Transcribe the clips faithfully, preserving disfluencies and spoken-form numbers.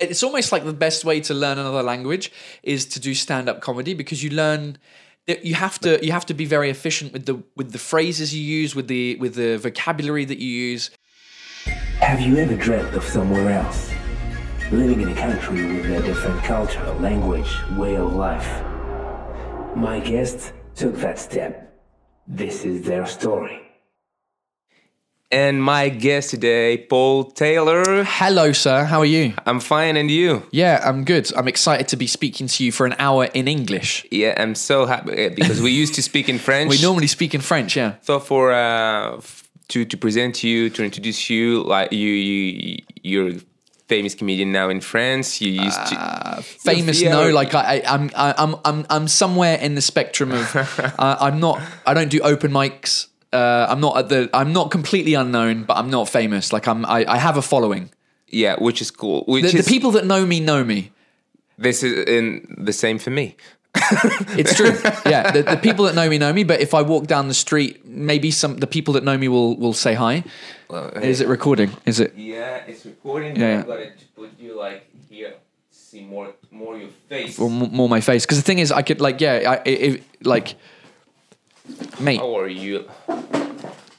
it's almost like the best way to learn another language is to do stand-up comedy, because you learn that you have to you have to be very efficient with the with the phrases you use, with the with the vocabulary that you use. Have you ever dreamt of somewhere else? Living in a country with a different culture, language, way of life. My guests took that step. This is their story. And my guest today, Paul Taylor. Hello, sir. How are you? I'm fine, and you? Yeah, I'm good. I'm excited to be speaking to you for an hour in English. Yeah, I'm so happy, because we used to speak in French. We normally speak in French, yeah. So for uh, to to present you, to introduce you, like you you you're a famous comedian now in France. You used to uh, famous? Yeah. No, like I, I I'm I'm I'm I'm somewhere in the spectrum of. uh, I'm not. I don't do open mics. Uh, I'm not at the. I'm not completely unknown, but I'm not famous. Like I'm. I, I have a following. Yeah, which is cool. Which the, is, the people that know me know me. This is in the same for me. It's true. Yeah, the, the people that know me know me. But if I walk down the street, maybe some the people that know me will will say hi. Well, hey. Is it recording? Is it? Yeah, it's recording. Yeah, I've got to put you like here. See more, more your face. Or more, more my face. Because the thing is, I could like yeah, I if, like. Mate, how are you?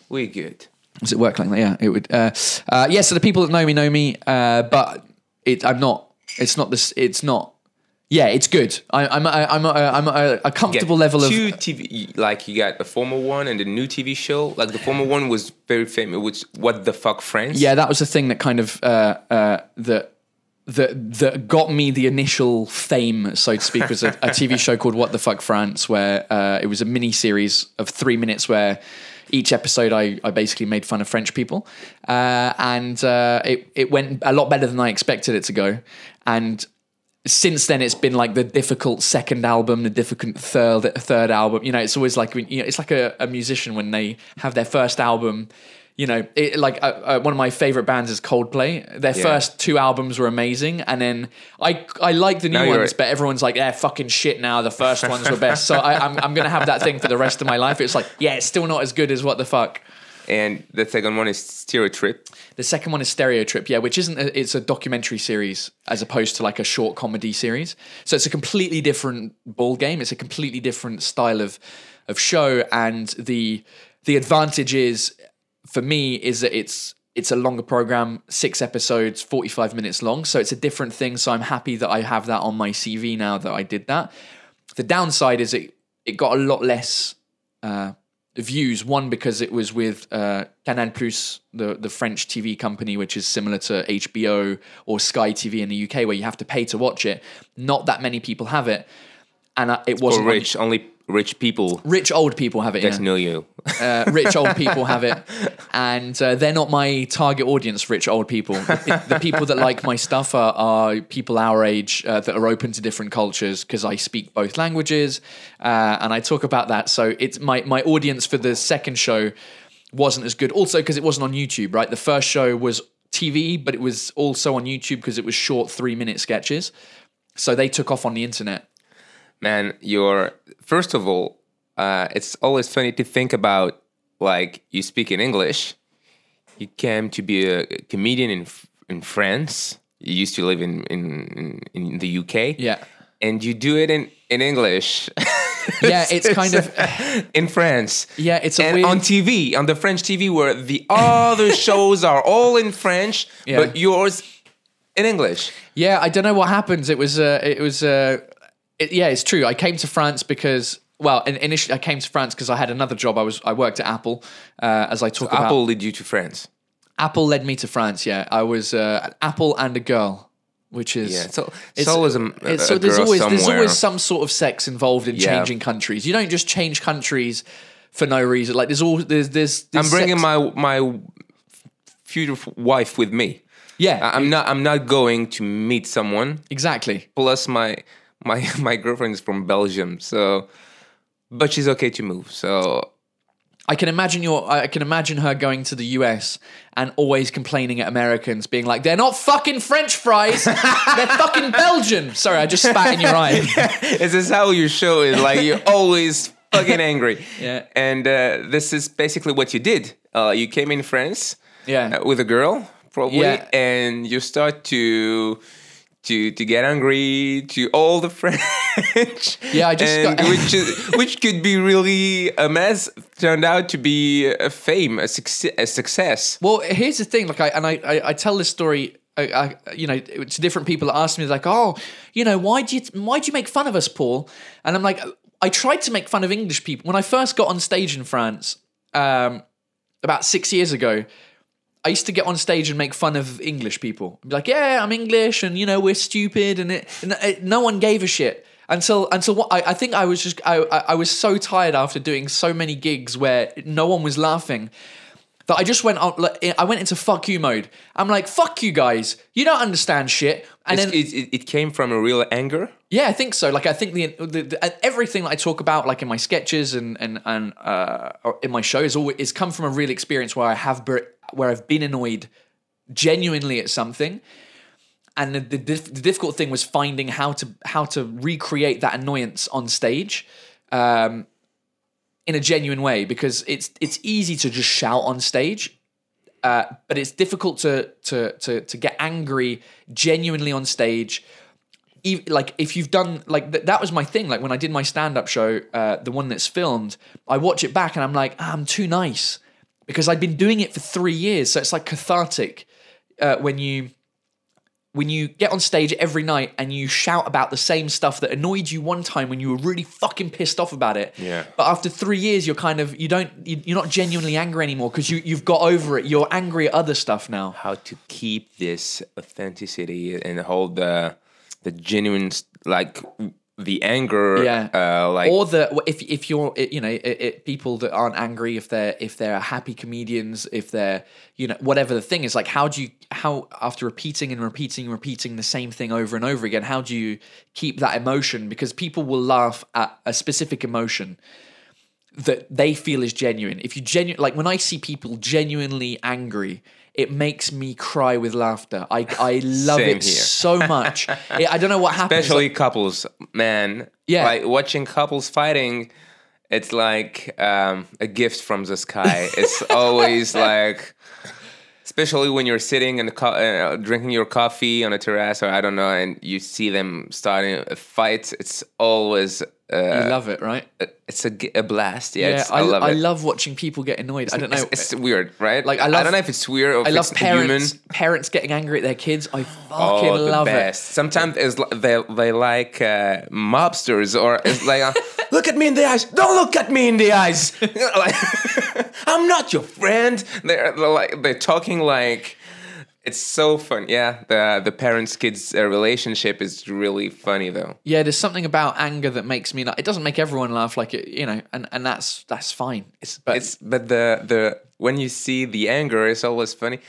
We're good. Does it work like that? Yeah, it would. Uh, uh, yeah, so the people that know me know me, uh, but it, I'm not. It's not this. It's not. Yeah, it's good. I, I'm. I, I'm. A, I'm a, a comfortable level of two T V. Like you got a former one and a new T V show. Like the former one was very famous. Which What the Fuck France? Yeah, that was the thing that kind of uh, uh, that that that got me the initial fame, so to speak, was a, a T V show called What the Fuck France, where uh, it was a mini series of three minutes where each episode I, I basically made fun of French people. Uh, and uh, it, it went a lot better than I expected it to go. And since then, it's been like the difficult second album, the difficult third, third album. You know, it's always like, you know, it's like a, a musician when they have their first album. You know, it, like uh, uh, one of my favorite bands is Coldplay. Their yeah. first two albums were amazing, and then I I like the new now ones, but everyone's like, "Eh, fucking shit!" Now the first ones were best, so I, I'm I'm gonna have that thing for the rest of my life. It's like, yeah, it's still not as good as What the Fuck. And the second one is Stereotrip. The second one is Stereotrip, yeah, which isn't a, it's a documentary series as opposed to like a short comedy series. So it's a completely different ball game. It's a completely different style of of show, and the the advantage is. For me, is that it's it's a longer program, six episodes, forty-five minutes long. So it's a different thing. So I'm happy that I have that on my C V now that I did that. The downside is it it got a lot less uh, views. One, because it was with uh, Canal+, the, the French T V company, which is similar to H B O or Sky T V in the U K, where you have to pay to watch it. Not that many people have it. And it it's wasn't... rich, on- only... Rich people. Rich old people have it. That's yeah. no you. Uh, rich old people have it. And uh, they're not my target audience, rich old people. The, the people that like my stuff are, are people our age uh, that are open to different cultures, because I speak both languages uh, and I talk about that. So it's my, my audience for the second show wasn't as good. Also because it wasn't on YouTube, right? The first show was T V, but it was also on YouTube because it was short three-minute sketches. So they took off on the internet. Man, you're, first of all, uh, it's always funny to think about, like, you speak in English, you came to be a comedian in in France, you used to live in, in, in the U K, yeah, and you do it in, in English. Yeah, it's, it's kind of... Uh, in France. Yeah, it's a and weird... on T V, on the French T V, where the other shows are all in French, yeah. but yours in English. Yeah, I don't know what happens. It was... Uh, it was uh... It, yeah, it's true. I came to France because, well, initially I came to France because I had another job. I was I worked at Apple, uh, as I talk so about. Apple led you to France? Apple led me to France, yeah. I was uh, an Apple and a girl, which is... Yeah, so, it's, it's always a, a, it's, so a there's girl always, somewhere. There's always some sort of sex involved in yeah. changing countries. You don't just change countries for no reason. Like, there's all... There's, there's, there's I'm bringing sex. my my future wife with me. Yeah. I'm not. I'm not going to meet someone. Exactly. Plus my... My my girlfriend is from Belgium, so but she's okay to move. So I can imagine your I can imagine her going to the U S and always complaining at Americans, being like, "They're not fucking French fries, they're fucking Belgian." Sorry, I just spat in your eye. Is this how your show is? Like you're always fucking angry. Yeah, and uh, this is basically what you did. Uh, you came in France, yeah, uh, with a girl probably, yeah. and you start to. to to get angry, to all the French. Yeah, I just got... which is, which could be really a mess, turned out to be a fame, a, suc- a success. Well, here's the thing, like I and I, I, I tell this story. I, I, you know, to different people that ask me, like, oh, you know, why do you why do you make fun of us, Paul? And I'm like, I tried to make fun of English people when I first got on stage in France um, about six years ago. I used to get on stage and make fun of English people. I'd be like, yeah, I'm English, and you know, we're stupid, and it, and it no one gave a shit until until what I, I think I was just I I was so tired after doing so many gigs where no one was laughing. That I just went out, I went into fuck you mode. I'm like, fuck you guys, you don't understand shit. And it's, then it, it came from a real anger. Yeah, I think so. Like, I think the, the, the everything that I talk about, like in my sketches and and and uh, in my show, is always is come from a real experience where I have where I've been annoyed genuinely at something. And the, the, the difficult thing was finding how to how to recreate that annoyance on stage. Um, in a genuine way, because it's it's easy to just shout on stage, uh, but it's difficult to, to to to get angry genuinely on stage. Even, like if you've done, like th- that was my thing. Like when I did my stand-up show, uh, the one that's filmed, I watch it back and I'm like, ah, I'm too nice, because I'd been doing it for three years. So it's like cathartic uh, when you when you get on stage every night and you shout about the same stuff that annoyed you one time when you were really fucking pissed off about it. Yeah. But after three years, you're kind of, you don't, you're not genuinely angry anymore because you, you've got over it. You're angry at other stuff now. How to keep this authenticity and hold the, the genuine, like the anger. Yeah. Uh, like Or the, if, if you're, you know, it, it, people that aren't angry, if they're, if they're happy comedians, if they're, you know, whatever the thing is, like how do you, how after repeating and repeating and repeating the same thing over and over again, how do you keep that emotion? Because people will laugh at a specific emotion that they feel is genuine. If you genuine, like when I see people genuinely angry, it makes me cry with laughter. I, I love it so much. It, I don't know what happens. Especially like, couples, man. Yeah. Like watching couples fighting, it's like um, a gift from the sky. It's always like... Especially when you're sitting and co- uh, drinking your coffee on a terrace, or I don't know, and you see them starting a fight. It's always uh, you love it, right? It's a, a blast. Yeah, yeah I, I love. I it. love watching people get annoyed. It's, I don't know. It's, it's weird, right? Like I, love, I don't know if it's weird. Or I if love it's parents. Human. Parents getting angry at their kids. I fucking oh, the love best. it. Sometimes it's like they they like uh, mobsters, or it's like uh, look at me in the eyes. Don't look at me in the eyes. I'm not your friend. They're, they're like they're talking like it's so fun. Yeah, the the parents kids relationship is really funny though. Yeah, there's something about anger that makes me like it doesn't make everyone laugh like it, you know, and, and that's that's fine. It's but it's but the the when you see the anger, it's always funny.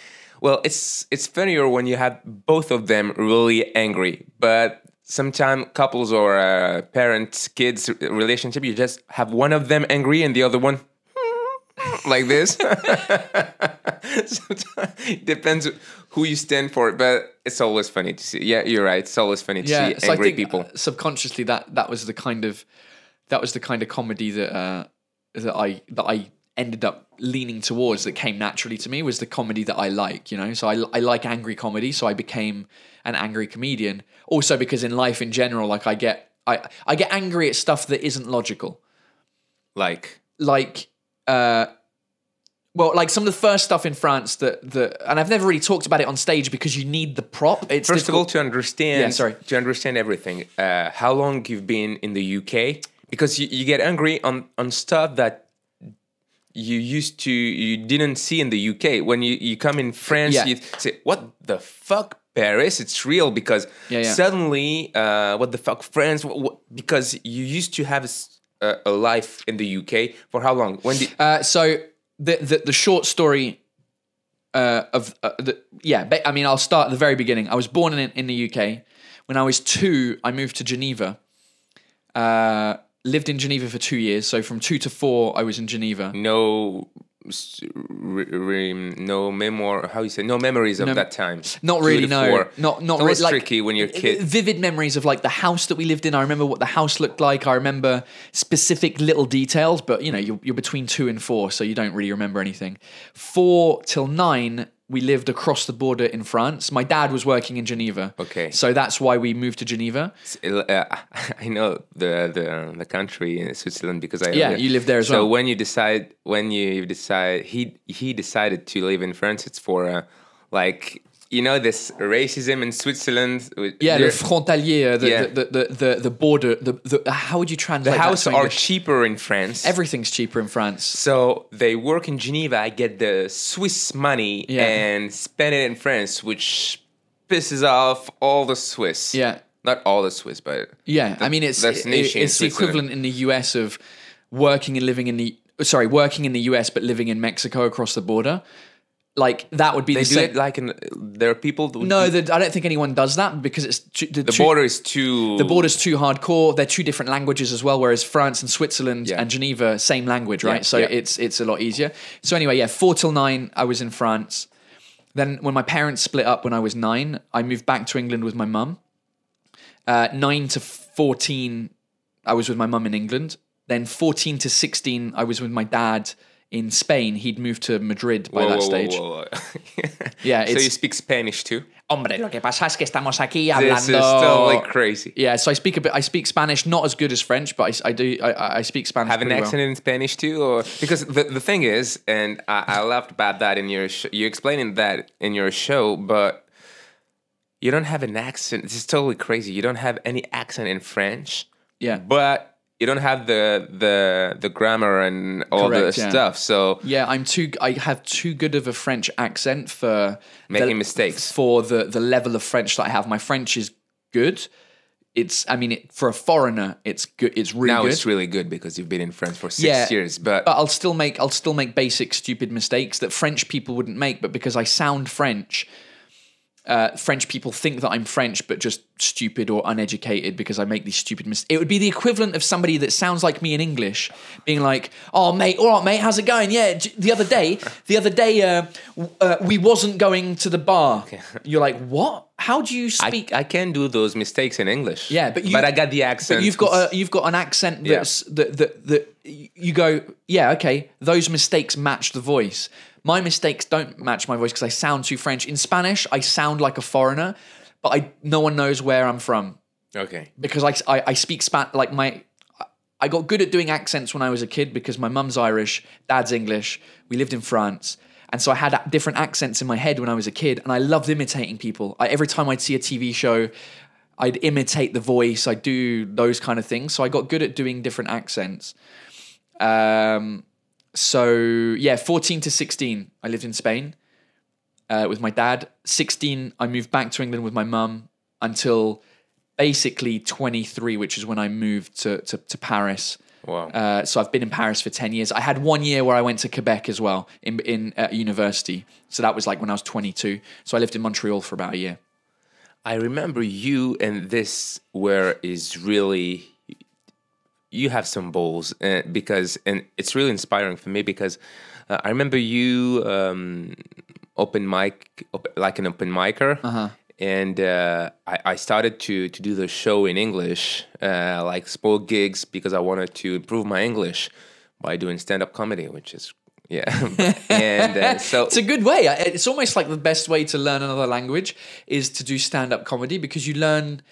Well, it's it's funnier when you have both of them really angry, but. Sometimes couples or uh, parents, kids relationship, you just have one of them angry and the other one like this. It depends who you stand for, but it's always funny to see. Yeah, you're right. It's always funny to yeah, see so angry I think people. Subconsciously, that that was the kind of that was the kind of comedy that uh, that I that I ended up leaning towards. That came naturally to me was the comedy that I like. You know, so I I like angry comedy, so I became an angry comedian. Also because in life in general, like I get, I, I get angry at stuff that isn't logical. Like, like, uh, well, like some of the first stuff in France that, that, and I've never really talked about it on stage because you need the prop. It's First difficult. of all, to understand, yeah, sorry. to understand everything, uh, how long you've been in the U K, because you, you get angry on, on stuff that you used to, you didn't see in the U K. When you, you come in France, yeah. you say, what the fuck? Paris, it's real because yeah, yeah. suddenly, uh, what the fuck, France? What, what, because you used to have a, a life in the U K for how long? When did uh, so the, the the short story uh, of uh, the, yeah, I mean, I'll start at the very beginning. I was born in in the U K. When I was two, I moved to Geneva. Uh, lived in Geneva for two years. So from two to four, I was in Geneva. No. No memoir. How you say? No memories of no, that time. Not really. No. Not not really. Like, tricky when you're a kid. Vivid memories of like the house that we lived in. I remember what the house looked like. I remember specific little details. But you know, you're, you're between two and four, so you don't really remember anything. Four till nine we lived across the border in France. My dad was working in Geneva. Okay. So that's why we moved to Geneva. Uh, I know the, the the country in Switzerland because I... Yeah, uh, you lived there as so well. So when you decide, when you decide, he he decided to live in France, it's for uh, like... You know, this racism in Switzerland. Yeah, the frontalier, the, yeah. the, the, the, the border, the, the how would you translate that to English? The houses are cheaper in France. Everything's cheaper in France. So they work in Geneva, get the Swiss money yeah. and spend it in France, which pisses off all the Swiss. Yeah. Not all the Swiss, but... Yeah, the, I mean, it's it, it's the equivalent in the U S of working and living in the... Sorry, working in the U S but living in Mexico across the border. Like that would be they the do same. It like in, there are people. That no, the, I don't think anyone does that because it's too, the, the too, border is too. The border is too hardcore. They're two different languages as well. Whereas France and Switzerland yeah. and Geneva, same language, right? Yeah, so yeah. it's it's a lot easier. So anyway, yeah, four till nine, I was in France. Then when my parents split up when I was nine, I moved back to England with my mum. Uh, nine to fourteen, I was with my mum in England. Then fourteen to sixteen, I was with my dad. In Spain, he'd moved to Madrid by whoa, that whoa, stage. Whoa, whoa. yeah, it's, so you speak Spanish too? Hombre, lo que pasa es que estamos aquí hablando. This is still like crazy. Yeah, so I speak a bit. I speak Spanish, not as good as French, but I, I do. I, I speak Spanish. Have an accent well. in Spanish too, or because the the thing is, and I, I laughed about that in your sh- you explaining that in your show, but you don't have an accent. This is totally crazy. You don't have any accent in French. Yeah, but. You don't have the the, the grammar and all Correct, the yeah. stuff, so yeah, I'm too. I have too good of a French accent for making the, mistakes for the, the level of French that I have. My French is good. It's, I mean, it, for a foreigner, it's good. It's really now good. It's really good because you've been in France for six yeah, years. But but I'll still make I'll still make basic stupid mistakes that French people wouldn't make. But because I sound French. Uh, French people think that I'm French, but just stupid or uneducated because I make these stupid mistakes. It would be the equivalent of somebody that sounds like me in English being like, oh, mate, all right, mate, how's it going? Yeah, the other day, the other day, uh, uh, we wasn't going to the bar. Okay. You're like, what? How do you speak? I, I can do those mistakes in English. Yeah, but you, but I got the accent. But you've got a, you've got an accent that's yeah. that, that that you go, yeah, okay. Those mistakes match the voice. My mistakes don't match my voice because I sound too French. In Spanish, I sound like a foreigner, but I no one knows where I'm from. Okay. Because I, I, I speak Spanish, like my, I got good at doing accents when I was a kid because my mum's Irish, dad's English, we lived in France. And so I had different accents in my head when I was a kid and I loved imitating people. I, every time I'd see a T V show, I'd imitate the voice, I'd do those kind of things. So I got good at doing different accents. Um... So, yeah, fourteen to sixteen, I lived in Spain uh, with my dad. sixteen, I moved back to England with my mum until basically twenty-three, which is when I moved to, to, to Paris. Wow. Uh, so I've been in Paris for ten years. I had one year where I went to Quebec as well in, in uh, university. So that was like when I was twenty-two. So I lived in Montreal for about a year. I remember you and this where is really... You have some balls uh, because, and it's really inspiring for me because uh, I remember you um, open mic, op, like an open micer, uh-huh. and uh, I, I started to to do the show in English, uh, like small gigs, because I wanted to improve my English by doing stand up comedy, which is yeah, and uh, so it's a good way. It's almost like the best way to learn another language is to do stand up comedy because you learn.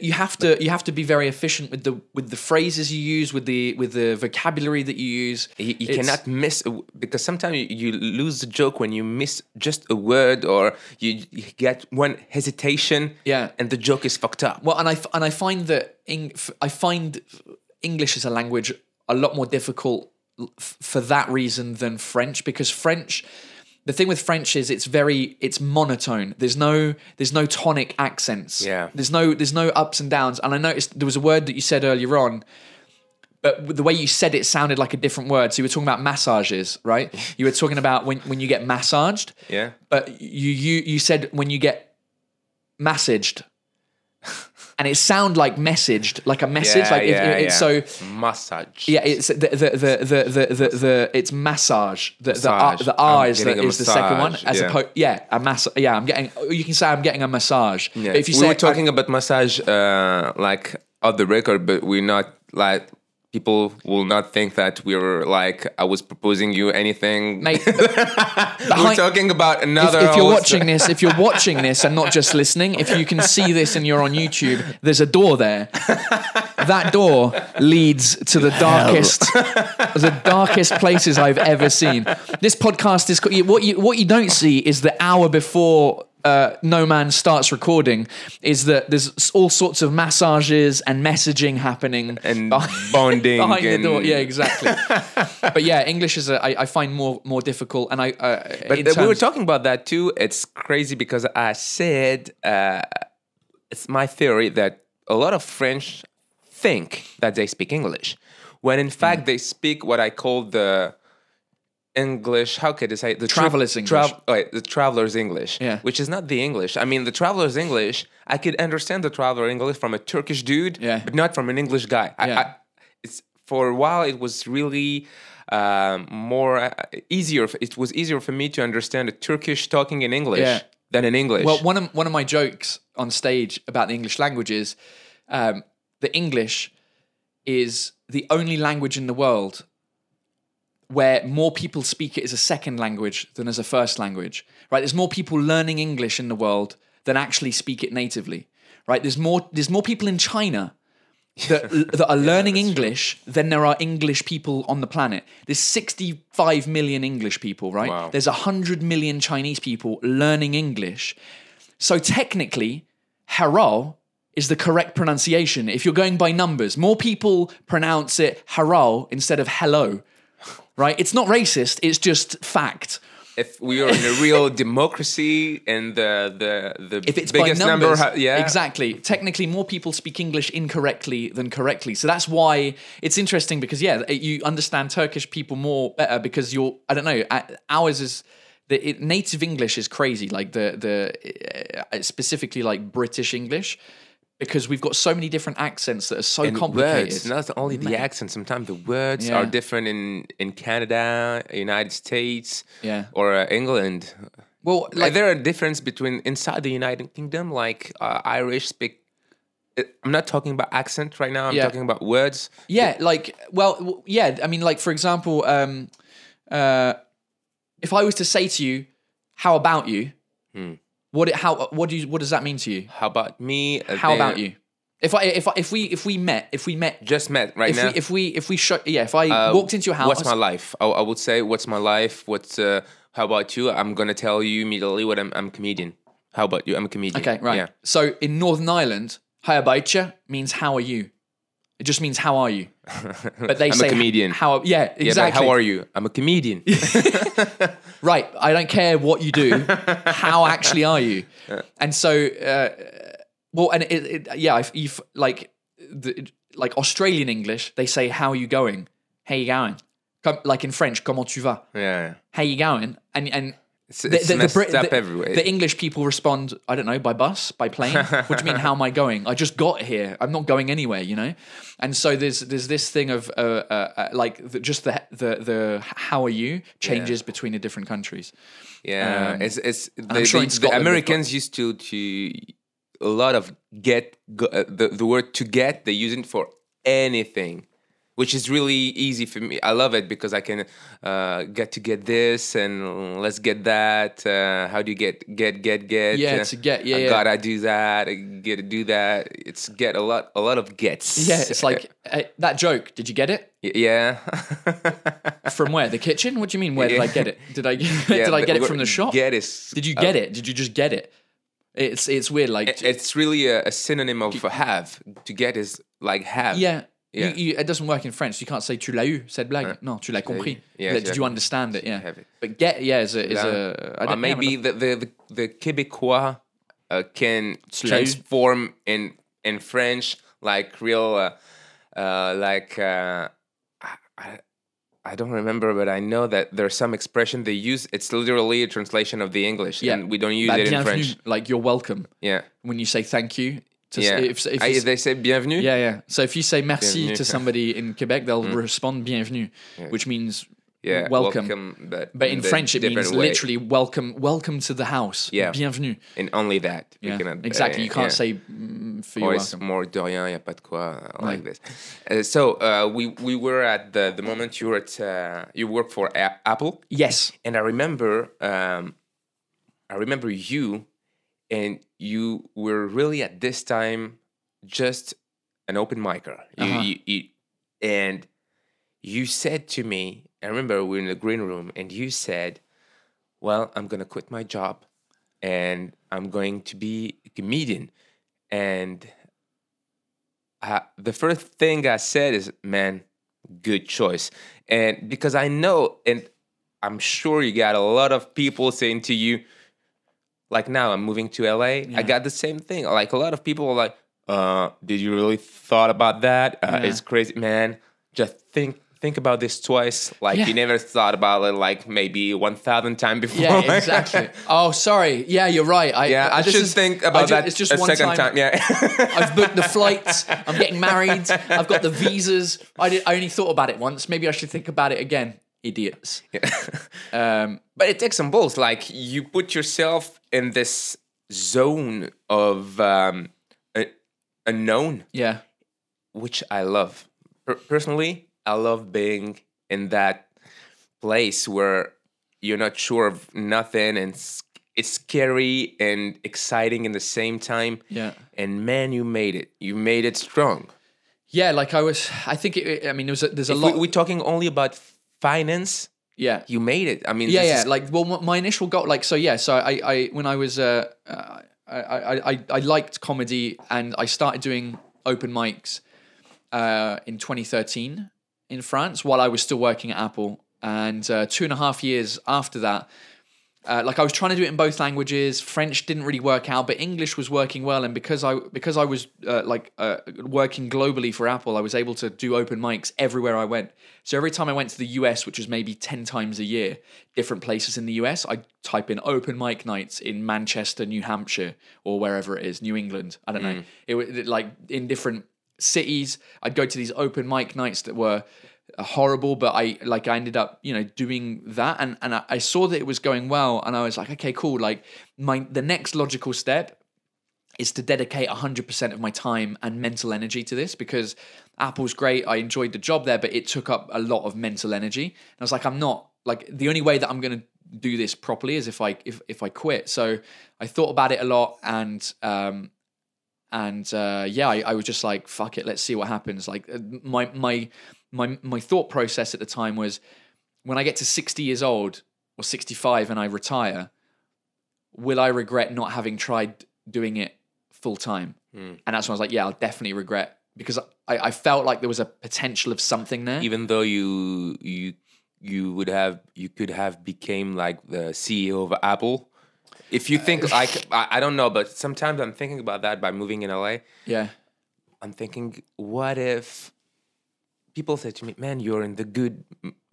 You have to you have to be very efficient with the with the phrases you use, with the with the vocabulary that you use. You, you cannot miss, because sometimes you, you lose the joke when you miss just a word or you, you get one hesitation. Yeah. And the joke is fucked up. Well, and I and I find that in, I find English as a language a lot more difficult f- for that reason than French, because French. The thing with French is it's very it's monotone. There's no there's no tonic accents. Yeah. There's no there's no ups and downs. And I noticed there was a word that you said earlier on, but the way you said it sounded like a different word. So you were talking about massages, right? You were talking about when, when you get massaged. Yeah. But you you you said when you get massaged. And it sound like messaged, like a message, yeah, like yeah, it, it, it's yeah. so massage. Yeah, it's the the the the the, the, the it's massage. The massage. the, the R is, the, is the second one, as yeah. opposed yeah a mass yeah I'm getting. You can say I'm getting a massage. Yeah. If you we say, were talking I, about massage, uh, like off the record, but we're not like. people will not think that we were like, I was proposing you anything. Mate, we're talking about another. If, if you're watching this, if you're watching this and not just listening, if you can see this and you're on YouTube, there's a door there. That door leads to the darkest, the darkest places I've ever seen. This podcast is, what you, what you don't see is the hour before Uh, no man starts recording is that there's all sorts of massages and messaging happening and behind, bonding behind and... the door. Yeah, exactly. But yeah, English is a, I, I find more more difficult, and I. Uh, but th- terms... we were talking about that too. It's crazy because I said uh, it's my theory that a lot of French think that they speak English, when in fact mm. they speak what I call the English, how could I say, the traveler's tra- English, tra- oh, the traveler's English, yeah. Which is not the English. I mean, the traveler's English, I could understand the traveler English from a Turkish dude, yeah. But not from an English guy. Yeah. I, I, it's for a while, it was really um, more uh, easier. It was easier for me to understand a Turkish talking in English yeah. than in English. Well, one of one of my jokes on stage about the English language is um, the English is the only language in the world where more people speak it as a second language than as a first language, right? There's more people learning English in the world than actually speak it natively, right? There's more there's more people in China that, that are learning yeah, English true. than there are English people on the planet. There's sixty-five million English people, right? Wow. There's one hundred million Chinese people learning English. So technically, Harao is the correct pronunciation. If you're going by numbers, more people pronounce it Harao instead of hello. Right? It's not racist. It's just fact. If we are in a real democracy and the the, the if it's biggest by numbers, number, yeah. Exactly. Technically, more people speak English incorrectly than correctly. So that's why it's interesting because, yeah, you understand Turkish people more better because you're, I don't know, ours is, the it, native English is crazy. Like the, the uh, specifically like British English. Because we've got so many different accents that are so and complicated. Words, not only the accent, sometimes the words yeah. are different in, in Canada, United States, yeah. or uh, England. Well, like, is there a difference between inside the United Kingdom, like uh, Irish speak? I'm not talking about accent right now. I'm yeah. talking about words. Yeah, like well, yeah. I mean, like for example, um, uh, if I was to say to you, "How about you?" Hmm. What it, how what do you, what does that mean to you? How about me? How then, about you? If I if I, if we if we met if we met just met right if now we, if we if we show, yeah if I uh, walked into your house, what's my life? I, I would say what's my life? What's uh, how about you? I'm gonna tell you immediately what I'm I'm a comedian. How about you? I'm a comedian. Okay, right. Yeah. So in Northern Ireland, how about you means how are you? It just means how are you? But they I'm say a comedian. How, how yeah exactly. Yeah, how are you? I'm a comedian. Right, I don't care what you do. How actually are you? And so, uh, well, and it, it, yeah, if you've like, the, like Australian English, they say, "How are you going? How you going?" Come, like in French, "Comment tu vas?" Yeah. How you going? And and it's, it's the, the, messed the, up the, everywhere. The English people respond, I don't know, by bus, by plane. What do you mean? How am I going? I just got here. I'm not going anywhere, you know. And so there's there's this thing of uh, uh, like the, just the the the how are you changes yeah. between the different countries. Yeah, um, it's it's the, sure the, the Americans used to to a lot of get go, uh, the the word to get they use it for anything. Which is really easy for me. I love it because I can uh, get to get this and let's get that. Uh, how do you get, get, get, get? Yeah, uh, to get, yeah, I yeah. God, I do that. I get to do that. It's get a lot, a lot of gets. Yeah, it's like uh, that joke. Did you get it? Yeah. From where? The kitchen? What do you mean? Where did yeah. I get it? Did I, did yeah, I get it from the shop? Get is, did you get uh, it? Did you just get it? It's it's weird. Like it, It's really a, a synonym of you, have. To get is like have. Yeah. Yeah. You, you, it doesn't work in French. You can't say "tu l'as eu cette blague." Uh, no, tu l'as compris. Yeah, yeah, did yeah. you understand it? Yeah. It. But get yeah is a is yeah. a. I don't, or maybe yeah, the, the the the Quebecois uh, can tu transform in in French like real uh, uh, like uh, I, I don't remember, but I know that there's some expression they use. It's literally a translation of the English, yeah. and we don't use bah, it in French. Like you're welcome. Yeah. When you say thank you. To yeah. say, if, if I, they say bienvenue? Yeah, yeah. So if you say merci bienvenue. to somebody in Quebec, they'll mm. respond bienvenue, yeah. which means Yeah, welcome. welcome but, but in French, it means way. literally welcome. Welcome to the house. Yeah, bienvenue. And only that. Yeah, you cannot, exactly. Uh, you can't yeah. say mm, for you. It's more de rien, y a pas de quoi, like right. this. Uh, so uh, we we were at the the moment you were at uh, you worked for a- Apple. Yes. And I remember, um, I remember you, and you were really at this time just an open micer. You, uh-huh. you, you and you said to me. I remember we were in the green room and you said, well, I'm going to quit my job and I'm going to be a comedian. And I, the first thing I said is, man, good choice. And because I know, and I'm sure you got a lot of people saying to you, like now I'm moving to L A. Yeah. I got the same thing. Like a lot of people are like, uh, did you really thought about that? Uh, yeah. It's crazy, man. Just think. Think about this twice, like yeah. you never thought about it, like maybe one thousand times before. Yeah, exactly. Oh, sorry. Yeah, you're right. I, yeah, I should is, think about do, that. It's just a one second time. time. Yeah, I've booked the flights. I'm getting married. I've got the visas. I did. I only thought about it once. Maybe I should think about it again. Idiots. Yeah. Um, but it takes some balls. Like you put yourself in this zone of um, a, unknown. Yeah, which I love per- personally. I love being in that place where you're not sure of nothing and it's scary and exciting in the same time. Yeah. And man, you made it. You made it strong. Yeah, like I was, I think, it, I mean, there's a, there's a if lot. We, we're talking only about finance. Yeah. You made it. I mean. Yeah, yeah. Is... Like, well, my initial goal, like, so yeah, so I, I when I was, uh, uh, I, I, I, I liked comedy and I started doing open mics uh, in twenty thirteen. In France while I was still working at Apple. And uh, two and a half years after that, uh, like I was trying to do it in both languages. French didn't really work out, but English was working well. And because I because I was uh, like uh, working globally for Apple, I was able to do open mics everywhere I went. So every time I went to the U S, which was maybe ten times a year, different places in the U S, I'd type in open mic nights in Manchester, New Hampshire, or wherever it is, New England. I don't mm. know. It was like in different cities. I'd go to these open mic nights that were horrible, but I like I ended up, you know, doing that, and and I, I saw that it was going well, and I was like, okay, cool. Like my the next logical step is to dedicate one hundred percent of my time and mental energy to this, because Apple's great. I enjoyed the job there, but it took up a lot of mental energy, and I was like, I'm not like the only way that I'm going to do this properly is if I if if I quit. So I thought about it a lot, and um And uh, yeah, I, I was just like, fuck it, let's see what happens. Like my my my my thought process at the time was, when I get to sixty years old or sixty-five and I retire, will I regret not having tried doing it full time? Mm. And that's when I was like, yeah, I'll definitely regret, because I, I felt like there was a potential of something there. Even though you you you would have you could have became like the C E O of Apple. If you think, like, I don't know, but sometimes I'm thinking about that by moving in L A. Yeah. I'm thinking, what if people say to me, man, you're in the good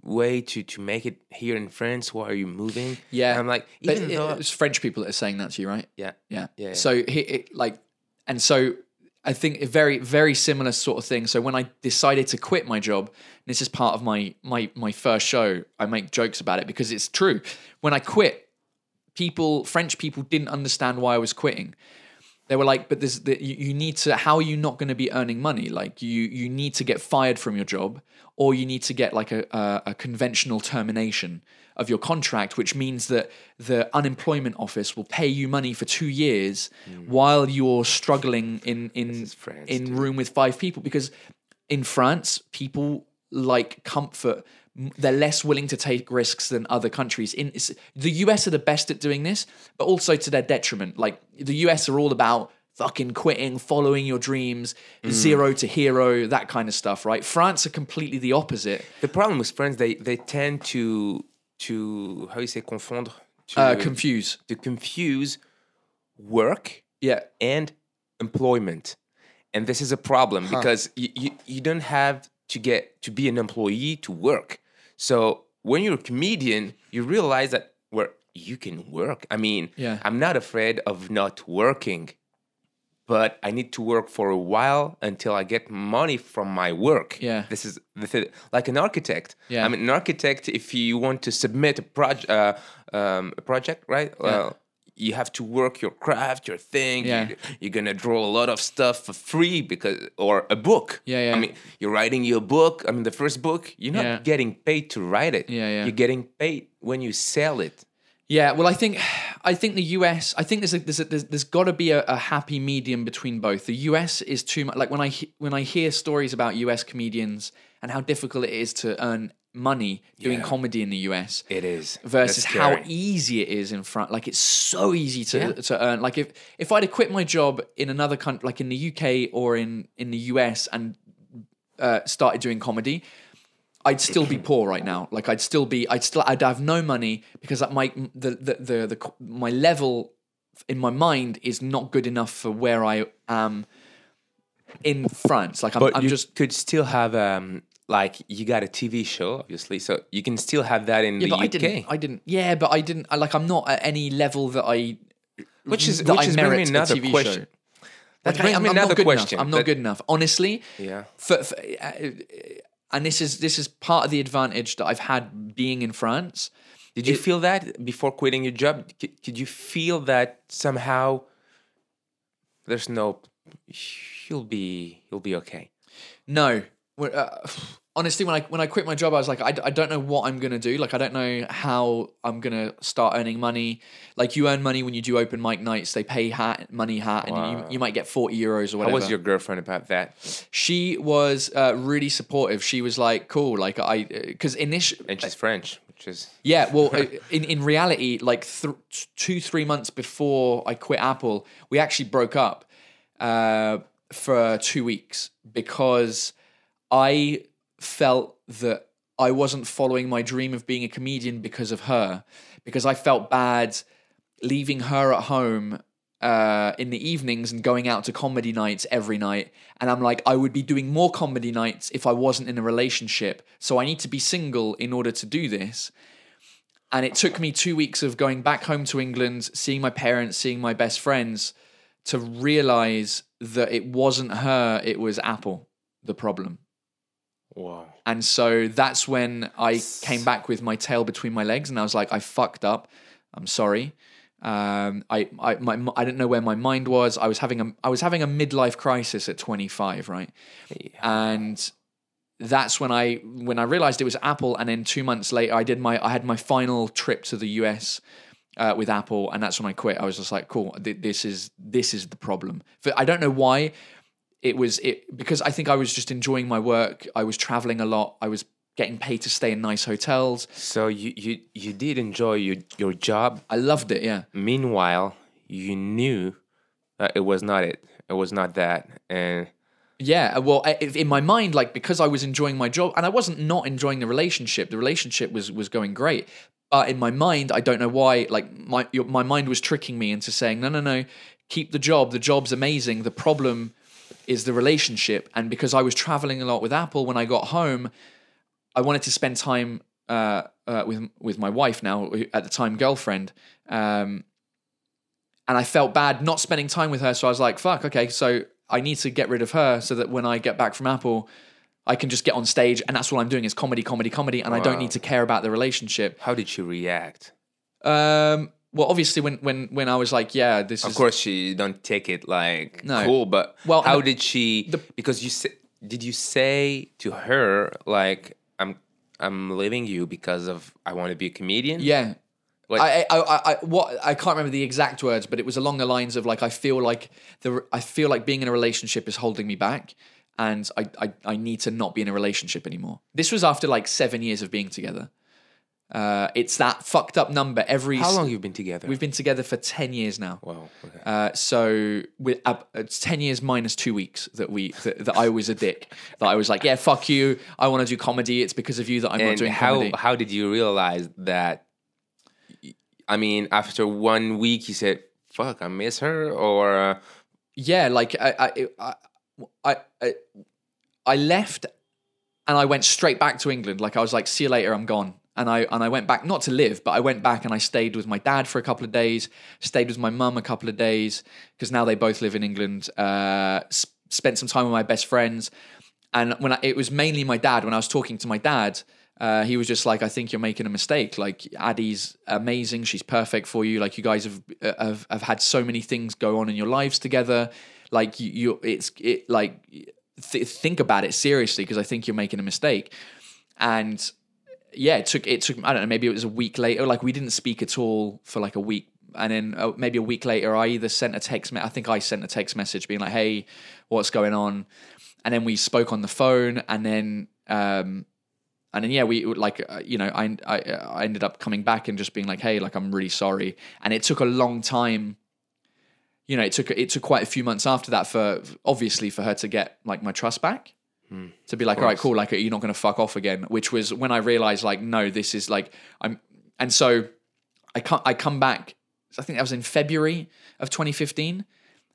way to, to make it here in France. Why are you moving? Yeah. And I'm like, even but though... It, it's French people that are saying that to you, right? Yeah. Yeah. yeah, yeah. So, he, it, like, and so I think a very, very similar sort of thing. So when I decided to quit my job, and this is part of my my my first show, I make jokes about it because it's true. When I quit, People, French people didn't understand why I was quitting. They were like, but this, the, you, you need to, how are you not going to be earning money? Like you you need to get fired from your job, or you need to get like a, a, a conventional termination of your contract, which means that the unemployment office will pay you money for two years mm. while you're struggling in, in, France, in too. room with five people. Because in France, people like comfort. They're less willing to take risks than other countries. In the U S are the best at doing this, but also to their detriment. Like the U S are all about fucking quitting, following your dreams, mm. zero to hero, that kind of stuff, right? France are completely the opposite. The problem with France, they they tend to to how do you say confondre? To, uh, confuse to confuse work, yeah, and employment, and this is a problem huh. because you, you you don't have to get to be an employee to work. So when you're a comedian, you realize that where well, you can work. I mean, yeah. I'm not afraid of not working. but I need to work for a while until I get money from my work. Yeah. This is, this is like an architect. Yeah. I mean, an architect, if you want to submit a, proje- uh, um, a project, right? Yeah. Uh, you have to work your craft, your thing. Yeah. You're, you're going to draw a lot of stuff for free because, or a book. Yeah, yeah. I mean, you're writing your book. I mean, the first book, you're not yeah. getting paid to write it. Yeah, yeah. You're getting paid when you sell it. Yeah, well, I think, I think the U S. I think there's a, there's a, there's, there's got to be a, a happy medium between both. The U S is too much. Like when I he, when I hear stories about U S comedians and how difficult it is to earn money doing yeah. comedy in the U S, it is versus how easy it is in France. Like it's so easy to yeah. to earn. Like if if I'd have quit my job in another country, like in the U K or in in the U S, and uh, started doing comedy, I'd still be poor right now. Like I'd still be, I'd still, I'd have no money because my the the the, the my level in my mind is not good enough for where I am in France. Like I'm, but I'm you just could still have um like you got a T V show obviously, so you can still have that in yeah, the but U K. I didn't, I didn't. Yeah, but I didn't. I, like I'm not at any level that I which is that which I is merit a T V question. show. That's like, I, I'm, I'm another not question. Enough. I'm not that, good enough. Honestly. Yeah. For, for, uh, And this is this is part of the advantage that I've had being in France. Did you it, feel that before quitting your job? C- did you feel that somehow there's no, you'll be you'll be okay? No, uh, honestly, when I when I quit my job, I was like, I, I don't know what I'm gonna do. Like, I don't know how I'm gonna start earning money. Like, you earn money when you do open mic nights. They pay hat money hat, wow. and you you might get forty euros or whatever. How was your girlfriend about that? She was uh, really supportive. She was like, cool. Like I, because initially, and she's French, which is yeah. Well, in in reality, like th- two three months before I quit Apple, we actually broke up uh, for two weeks because I felt that I wasn't following my dream of being a comedian because of her, because I felt bad leaving her at home uh, in the evenings and going out to comedy nights every night. And I'm like, I would be doing more comedy nights if I wasn't in a relationship. So I need to be single in order to do this. And it took me two weeks of going back home to England, seeing my parents, seeing my best friends, to realize that it wasn't her, it was Apple, the problem. Wow. And so that's when I came back with my tail between my legs and I was like, I fucked up. I'm sorry. Um, I I my, I didn't know where my mind was. I was having a I was having a midlife crisis at twenty-five, right? Yeah. And that's when I when I realized it was Apple. And then two months later, I did my I had my final trip to the U S uh, with Apple, and that's when I quit. I was just like, cool. Th- this is this is the problem. But I don't know why. It was it because I think I was just enjoying my work. I was traveling a lot. I was getting paid to stay in nice hotels. So you you, you did enjoy your, your job. I loved it, yeah. Meanwhile, you knew that it was not it. It was not that. And yeah, well, I, in my mind, like because I was enjoying my job, and I wasn't not enjoying the relationship. The relationship was was going great. But in my mind, I don't know why. Like my my mind was tricking me into saying, no, no, no, keep the job. The job's amazing. The problem is the relationship. And because I was traveling a lot with Apple, when I got home, I wanted to spend time uh, uh, with with my wife now, at the time girlfriend, um, and I felt bad not spending time with her. So I was like, fuck, okay, so I need to get rid of her so that when I get back from Apple, I can just get on stage and that's what I'm doing is comedy, comedy, comedy, and wow. I don't need to care about the relationship. How did she react? Um, Well, obviously, when, when, when I was like, yeah, this of is... Of course, she don't take it like, no. cool, but well, how did she... The, because you say, did you say to her, like, I'm I'm leaving you because of I want to be a comedian? Yeah. Like, I, I, I, I, what, I can't remember the exact words, but it was along the lines of, like, I feel like the I feel like being in a relationship is holding me back, and I, I, I need to not be in a relationship anymore. This was after, like, seven years of being together. Uh, it's that fucked up number. Every how long you've been together? We've been together for ten years now. Wow. Okay. Uh, so with uh, it's ten years minus two weeks that we that, that I was a dick. That I was like, yeah, fuck you. I want to do comedy. It's because of you that I'm and not doing how, comedy. How did you realize that? I mean, after one week, you said, "Fuck, I miss her." Or uh... yeah, like I I I I, I left. And I went straight back to England. Like I was like, see you later, I'm gone. And I and I went back, not to live, but I went back and I stayed with my dad for a couple of days, stayed with my mum a couple of days, because now they both live in England, uh, sp- spent some time with my best friends. And when I, it was mainly my dad, when I was talking to my dad, uh, he was just like, I think you're making a mistake. Like, Addie's amazing. She's perfect for you. Like, you guys have have, have had so many things go on in your lives together. Like, you, you it's it like, th- think about it seriously, because I think you're making a mistake. And... yeah, it took, it took, I don't know, maybe it was a week later. Like, we didn't speak at all for like a week. And then uh, maybe a week later, I either sent a text, me- I think I sent a text message being like, hey, what's going on? And then we spoke on the phone. And then, um, and then, yeah, we like, uh, you know, I, I, I ended up coming back and just being like, hey, like, I'm really sorry. And it took a long time. You know, it took, it took quite a few months after that for, obviously for her to get like my trust back. To be like, all right, cool, like, you're not going to fuck off again, which was when I realized, like, no, this is like, I'm, and so I can't, I come back, I think that was in February of twenty fifteen,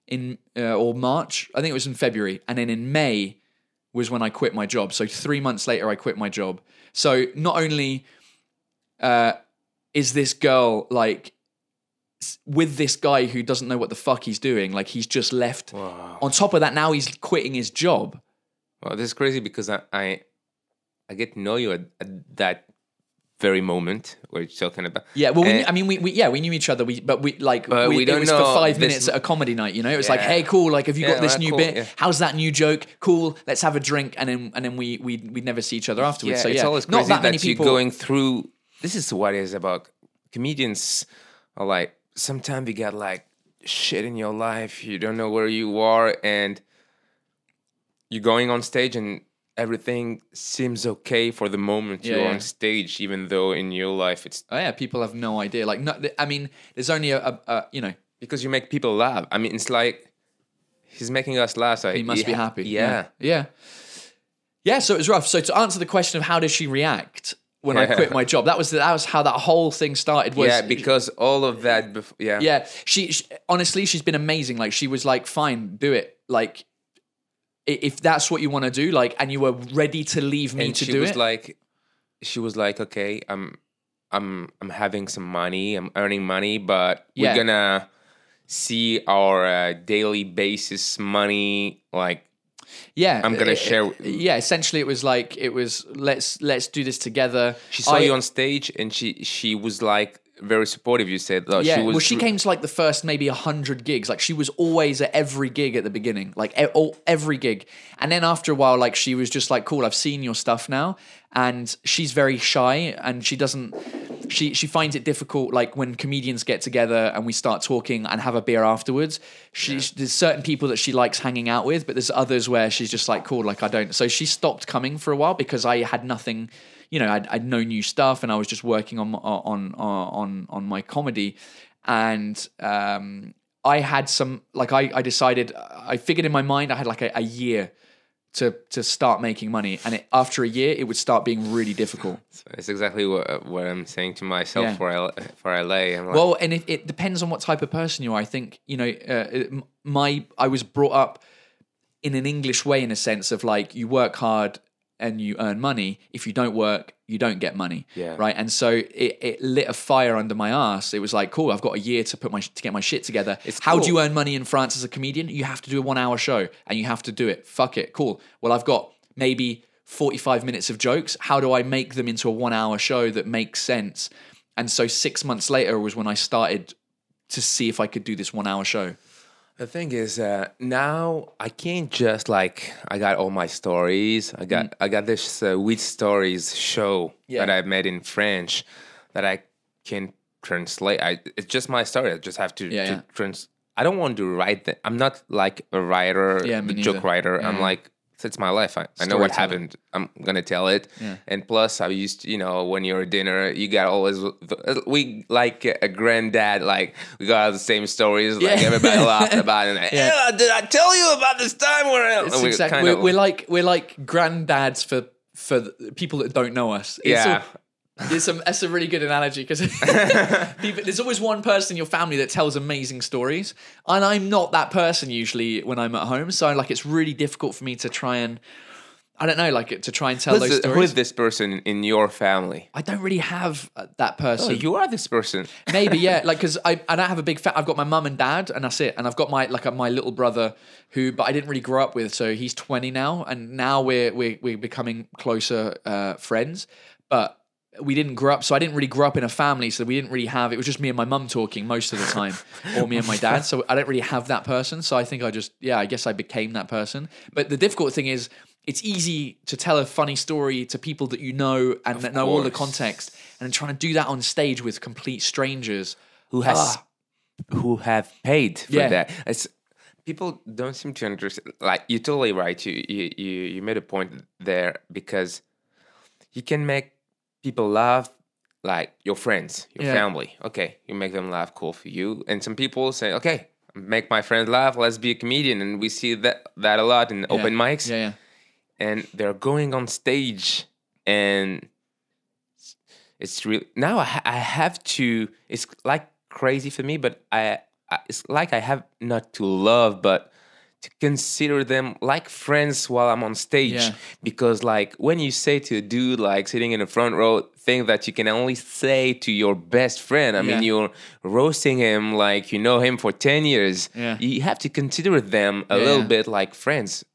in, uh, or March, I think it was in February, and then in May was when I quit my job, so three months later I quit my job, so not only uh, is this girl, like, with this guy who doesn't know what the fuck he's doing, like, he's just left, wow. On top of that, now he's quitting his job. Well, this is crazy because I, I I get to know you at, at that very moment where you're talking about. Yeah, well, we knew, I mean, we, we yeah we knew each other, we but we like but we, we don't it was know for five minutes at a comedy night, you know. It was yeah. like, hey, cool, like, have you yeah, got this well, new cool, bit? Yeah. How's that new joke? Cool, let's have a drink, and then and then we we we'd never see each other afterwards. Yeah, so yeah, it's always crazy not that, that many people you're going through. This is what it is about comedians. Are like sometimes you get like shit in your life, you don't know where you are, and you're going on stage and everything seems okay for the moment yeah, you're yeah. on stage, even though in your life it's... Oh yeah, people have no idea. Like, no, I mean, there's only a, a, a, you know... Because you make people laugh. I mean, it's like, he's making us laugh. So he must yeah, be happy. Yeah. yeah. Yeah. Yeah, so it was rough. So to answer the question of how does she react when yeah. I quit my job, that was, the, that was how that whole thing started. Was, yeah, because all of that... Bef- yeah. Yeah. She, she honestly, she's been amazing. Like, she was like, fine, do it. Like... if that's what you want to do, like, and you were ready to leave me and to do it. She was like, she was like, okay, I'm, I'm, I'm having some money, I'm earning money, but yeah. we're gonna see our uh, daily basis money, like, yeah, I'm gonna it, share. It, yeah, essentially, it was like, it was let's let's do this together. She saw I, you on stage, and she she was like. Very supportive, you said. Though. Yeah, she was well, she came to like the first maybe one hundred gigs. Like, she was always at every gig at the beginning, like every gig. And then after a while, like, she was just like, cool, I've seen your stuff now. And she's very shy and she doesn't, she, she finds it difficult, like, when comedians get together and we start talking and have a beer afterwards. She, yeah. There's certain people that she likes hanging out with, but there's others where she's just like, cool, like, I don't. So she stopped coming for a while because I had nothing. You know, I'd, I'd no new stuff, and I was just working on on on on my comedy, and um, I had some like I, I decided I figured in my mind I had like a, a year to to start making money, and it, after a year it would start being really difficult. So it's exactly what what I'm saying to myself yeah. for L, for L A. I'm like, well, and it, it depends on what type of person you are. I think you know uh, my I was brought up in an English way in a sense of like you work hard. And you earn money. If you don't work, you don't get money, yeah. right? And so it, it lit a fire under my ass. It was like, cool, I've got a year to put my to get my shit together. It's How cool. do you earn money in France as a comedian? You have to do a one-hour show, and you have to do it. Fuck it, cool. Well, I've got maybe forty-five minutes of jokes. How do I make them into a one-hour show that makes sense? And so six months later was when I started to see if I could do this one-hour show. The thing is, uh, now I can't just like I got all my stories. I got mm. I got this uh, weird stories show yeah. that I made in French that I can translate. I, it's just my story. I just have to, yeah, to yeah. trans. I don't want to write. The, I'm not like a writer, yeah, the joke writer. Yeah. I'm like it's my life. I, I know what happened. I'm gonna tell it. Yeah. And plus, I used to, you know when you're at dinner, you got always we like a granddad. Like we got all the same stories. Yeah. Like everybody laughed about it. Like, yeah. yeah, did I tell you about this time where I, we exactly, kind we're, of, we're like we're like granddads for for people that don't know us. It's yeah. All, It's a, that's a really good analogy because there's always one person in your family that tells amazing stories, and I'm not that person usually when I'm at home. So like it's really difficult for me to try and I don't know, like to try and tell Listen, those stories. Who is this person in your family? I don't really have that person. Oh, you are this person. Maybe, yeah. Like, because I, I don't have a big family. I've got my mum and dad, and that's it. And I've got my like my little brother, who, but I didn't really grow up with. So he's twenty now, and now we're we're we're becoming closer uh, friends. But we didn't grow up, so I didn't really grow up in a family. So we didn't really have. It was just me and my mum talking most of the time, or me and my dad. So I don't really have that person. So I think I just, yeah, I guess I became that person. But the difficult thing is, it's easy to tell a funny story to people that you know and that know all the context, and then trying to do that on stage with complete strangers who has uh, who have paid for yeah. that. It's, people don't seem to understand. Like, you're totally right. You you you made a point there, because you can make people laugh, like your friends, your yeah. family. Okay, you make them laugh, cool for you. And some people say, okay, make my friend laugh. Let's be a comedian, and we see that that a lot in yeah. open mics. Yeah. yeah. And they're going on stage, and it's really now I, ha- I have to. It's like crazy for me, but I, I it's like I have not to love, but to consider them like friends while I'm on stage. Yeah. Because like when you say to a dude like sitting in the front row, thing that you can only say to your best friend. I yeah. mean, you're roasting him like you know him for ten years. Yeah. You have to consider them a yeah. little bit like friends.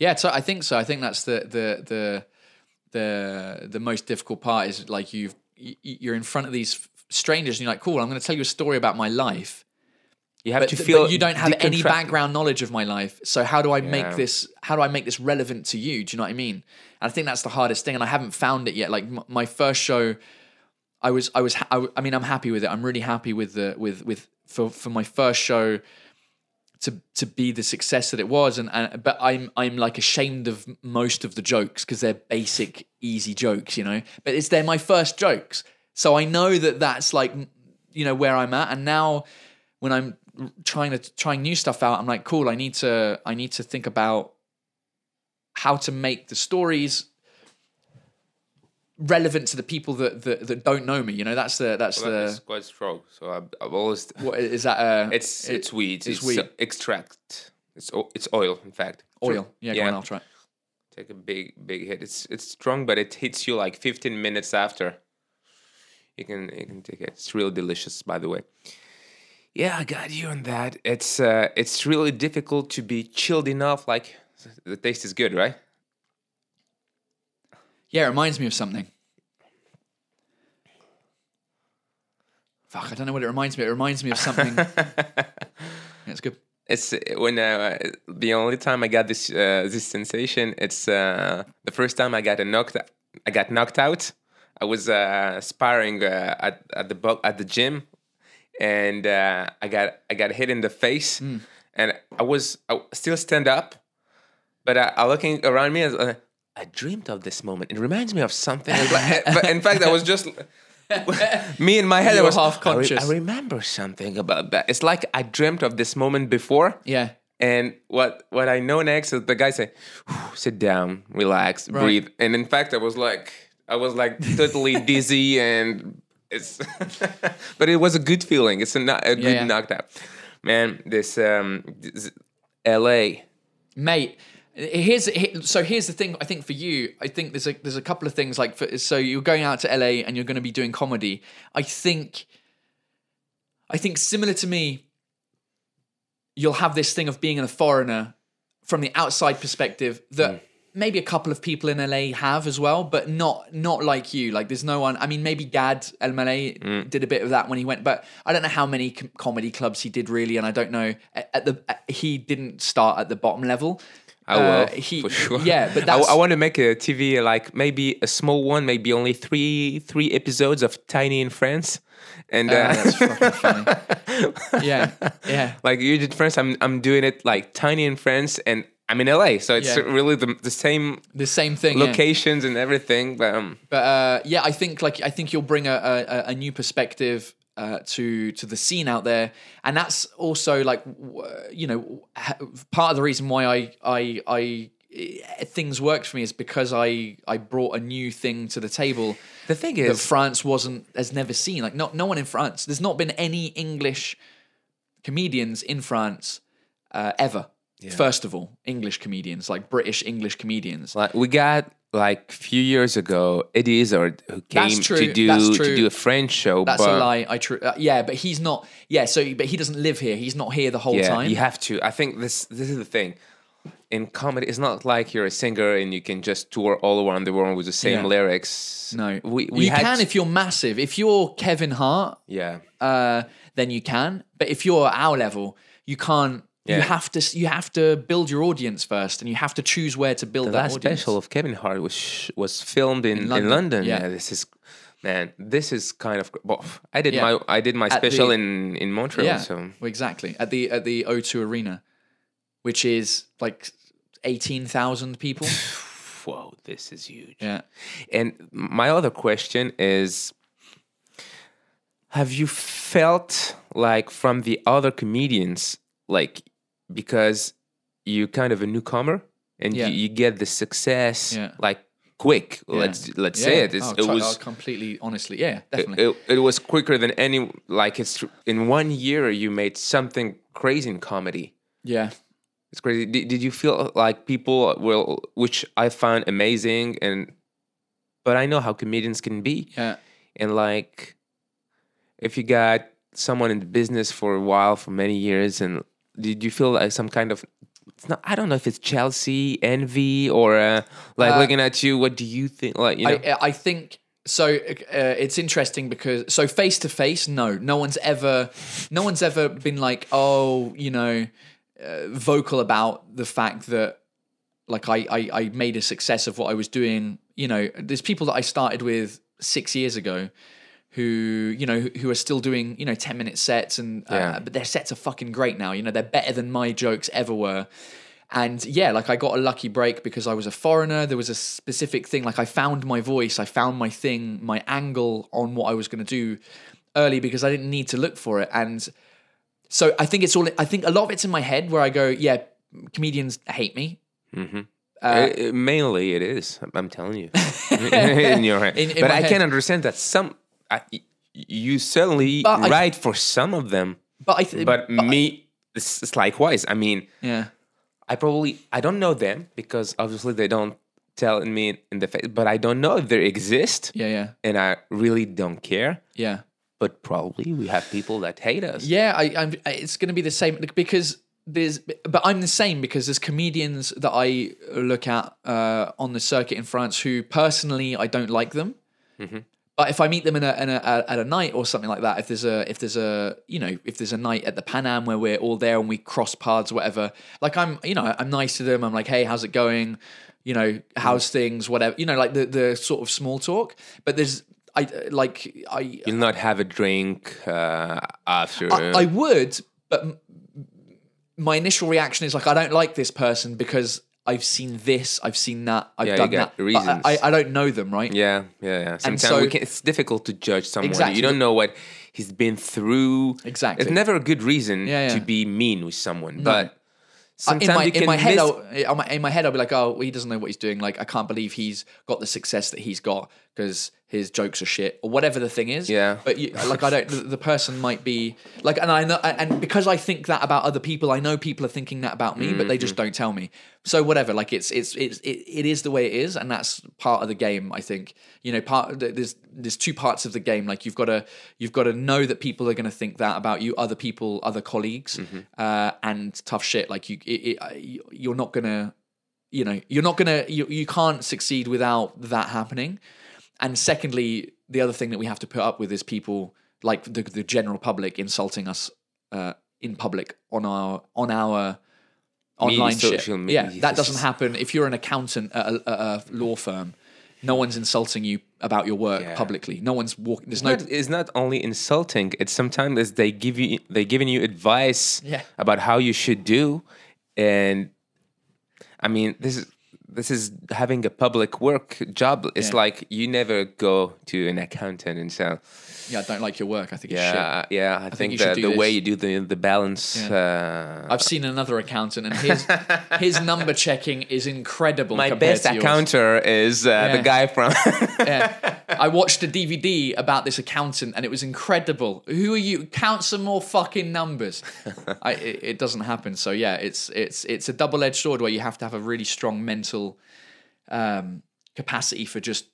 Yeah, so I think so. I think that's the the the the the most difficult part is like you've you're in front of these strangers and you're like, cool, I'm going to tell you a story about my life. You have but, to feel but you don't have any background knowledge of my life. So how do I yeah. make this? How do I make this relevant to you? Do you know what I mean? And I think that's the hardest thing, and I haven't found it yet. Like m- my first show, I was I was I, I mean I'm happy with it. I'm really happy with the with with for for my first show. To, to be the success that it was, and, and but I'm I'm like ashamed of most of the jokes because they're basic easy jokes, you know. But it's they're my first jokes, so I know that that's like, you know, where I'm at. And now when I'm trying to trying new stuff out, I'm like, cool, I need to I need to think about how to make the stories relevant to the people that, that that don't know me, you know. That's the that's well, that the. It's quite strong. So I've, I've always. What is that? Uh, it's it's weed. It's, it's weed. Uh, extract. It's it's oil. In fact, oil. Yeah, yeah. Go on, I'll try. Take a big big hit. It's it's strong, but it hits you like fifteen minutes after. You can you can take it. It's really delicious, by the way. Yeah, I got you on that. It's uh, it's really difficult to be chilled enough. Like the taste is good, right? Yeah, it reminds me of something. Fuck, I don't know what it reminds me. It reminds me of something. Yeah, it's good. It's when uh, the only time I got this uh, this sensation. It's uh, the first time I got a knocked. I got knocked out. I was uh, sparring uh, at at the bo- at the gym, and uh, I got I got hit in the face, mm. and I was I still stand up, but I, I looking around me as. Uh, I dreamed of this moment. It reminds me of something. But in fact, I was just me in my head. You I was half conscious. I, re- I remember something about that. It's like I dreamt of this moment before. Yeah. And what what I know next is the guy say, "Sit down, relax, right. breathe." And in fact, I was like, I was like totally dizzy, and it's. But it was a good feeling. It's a, not, a yeah, good yeah. knockout, man. This um, this L A, mate. Here's so here's the thing. I think for you, I think there's a there's a couple of things like for, so you're going out to L A and you're going to be doing comedy. I think, I think similar to me, you'll have this thing of being a foreigner from the outside perspective that mm. maybe a couple of people in L A have as well, but not not like you. Like there's no one. I mean, maybe Gad Elmaleh mm. did a bit of that when he went, but I don't know how many com- comedy clubs he did really, and I don't know at the at, he didn't start at the bottom level. I will, uh, he, for sure. Yeah, but that's... I, I want to make a T V, like maybe a small one, maybe only three three episodes of Tiny in France. And uh, uh, that's fucking funny. Yeah, yeah. Like you did France, I'm I'm doing it like Tiny in France, and I'm in L A, so it's yeah. really the the same the same thing, locations yeah. and everything. But um, but uh, yeah, I think like I think you'll bring a a, a new perspective. Uh, to to the scene out there, and that's also like you know part of the reason why I I I things worked for me is because I I brought a new thing to the table. The thing is, that France wasn't has never seen like not no one in France. There's not been any English comedians in France uh, ever. Yeah. First of all, English comedians, like British English comedians. Like we got like a few years ago, Eddie Izzard, who came to do to do a French show. That's but a lie. I tr- uh, yeah, but he's not. Yeah, so but he doesn't live here. He's not here the whole yeah, time. You have to. I think this this is the thing. In comedy, it's not like you're a singer and you can just tour all around the world with the same yeah. lyrics. No, we, we you had can t- if you're massive. If you're Kevin Hart, yeah, uh, then you can. But if you're our level, you can't. Yeah. You have to you have to build your audience first, and you have to choose where to build the that last audience. Special of Kevin Hart was was filmed in, in London. In London. Yeah. yeah, this is man, this is kind of. Well, I did yeah. my I did my at special the, in in Montreal. Yeah, so exactly at the at the O two Arena, which is like eighteen thousand people. Whoa, this is huge. Yeah. And my other question is, have you felt like from the other comedians, like because you're kind of a newcomer and yeah. you, you get the success yeah. like quick, yeah. let's let's yeah. say it. It's, oh, it t- was oh, completely, honestly, yeah, definitely. It, it, it was quicker than any, like it's in one year you made something crazy in comedy. Yeah. It's crazy. Did, did you feel like people will, which I found amazing, and but I know how comedians can be. Yeah. And like, if you got someone in the business for a while, for many years, and did you feel like some kind of, it's not, I don't know if it's jealousy, envy, or uh, like uh, looking at you, what do you think? Like, you know? I, I think... So uh, it's interesting because so face to face, no, no one's ever, no one's ever been like, oh, you know, uh, vocal about the fact that like I, I I made a success of what I was doing. You know, there's people that I started with six years ago, who you know who, who are still doing you know ten minute sets, and uh, yeah. but their sets are fucking great now. You know, they're better than my jokes ever were. And yeah, like I got a lucky break because I was a foreigner. There was a specific thing. Like I found my voice, I found my thing, my angle on what I was going to do early because I didn't need to look for it. And so I think it's all, I think a lot of it's in my head where I go, yeah, comedians hate me. Mm-hmm. Uh, it, it, mainly it is, I'm telling you. in your head. In, in but I head. can understand that some, I, you certainly but write I, for some of them. But, I th- but, but me, I, it's likewise. I mean, yeah. I probably, I don't know them because obviously they don't tell me in the face, but I don't know if they exist. Yeah, yeah. And I really don't care. Yeah. But probably we have people that hate us. Yeah, I, I'm, it's going to be the same because there's, but I'm the same because there's comedians that I look at uh, on the circuit in France who personally, I don't like them. Mm-hmm. But if I meet them in a, in a at a night or something like that, if there's a if there's a you know if there's a night at the Pan Am where we're all there and we cross paths, or whatever, like I'm you know I'm nice to them. I'm like, hey, how's it going? You know, how's things? Whatever. You know, like the, the sort of small talk. But there's I like I you'll not have a drink uh, after. I, I would, but my initial reaction is like I don't like this person because I've seen this, I've seen that, I've yeah, done that. Reasons. I, I don't know them, right? Yeah, yeah, yeah. Sometimes so, we can, it's difficult to judge someone. Exactly. You don't know what he's been through. Exactly. It's never a good reason yeah, yeah. to be mean with someone. No. But sometimes in my, you can in my head, miss... I'll, in my head, I'll be like, oh, well, he doesn't know what he's doing. Like, I can't believe he's got the success that he's got because his jokes are shit or whatever the thing is. Yeah. But you, like, I don't. The, the person might be like, and I know, and because I think that about other people, I know people are thinking that about me, mm-hmm. but they just don't tell me. So whatever. Like, it's it's it's it, it is the way it is, and that's part of the game. I think you know, part there's there's two parts of the game. Like, you've got to you've got to know that people are going to think that about you, other people, other colleagues, mm-hmm. uh, and tough shit. Like you, it, it, you're not gonna, you know, you're not gonna, you you can't succeed without that happening. And secondly, the other thing that we have to put up with is people like the, the general public insulting us uh, in public on our on our online shit. Yeah, that doesn't happen. If you're an accountant at a, at a law firm, no one's insulting you about your work yeah. publicly. No one's walking. There's no. Not, it's not only insulting. It's sometimes they give you they giving you advice yeah. about how you should do, and I mean this is. This is having a public work job. It's yeah. like you never go to an accountant and say, "Yeah, I don't like your work. I think yeah, it's shit." Yeah, I, I think, think the, the way you do the the balance. Yeah. Uh, I've seen another accountant, and his his number checking is incredible. My best accountant is uh, yeah. the guy from. yeah. I watched a D V D about this accountant and it was incredible. Who are you? Count some more fucking numbers. I, it, it doesn't happen. So yeah, it's it's it's a double-edged sword where you have to have a really strong mental um, capacity for just.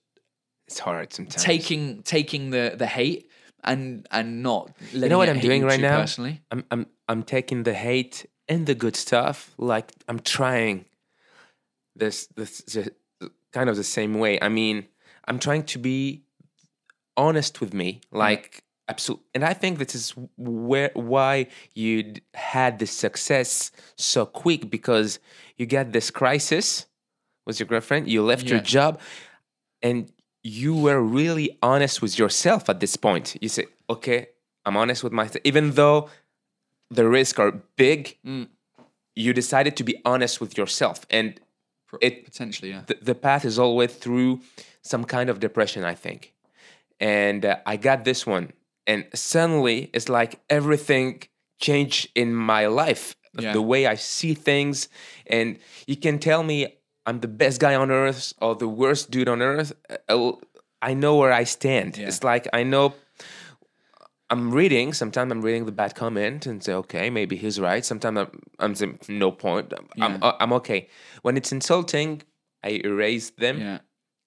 It's hard sometimes. Taking taking the, the hate and and not. Letting you know what I'm doing right now? Personally, I'm I'm I'm taking the hate and the good stuff. Like I'm trying. This this, this kind of the same way. I mean. I'm trying to be honest with me, like, absolute. And I think this is where why you had this success so quick, because you got this crisis with your girlfriend, you left yeah. your job, and you were really honest with yourself at this point. You say, okay, I'm honest with myself. Even though the risks are big, mm. you decided to be honest with yourself. And it potentially, yeah. The, the path is always through some kind of depression, I think. And uh, I got this one. And suddenly, it's like everything changed in my life. Yeah. The way I see things. And you can tell me I'm the best guy on earth or the worst dude on earth. I know where I stand. Yeah. It's like I know I'm reading. Sometimes I'm reading the bad comment and say, okay, maybe he's right. Sometimes I'm, I'm saying, no point. I'm, yeah. I'm, I'm okay. When it's insulting, I erase them. Yeah.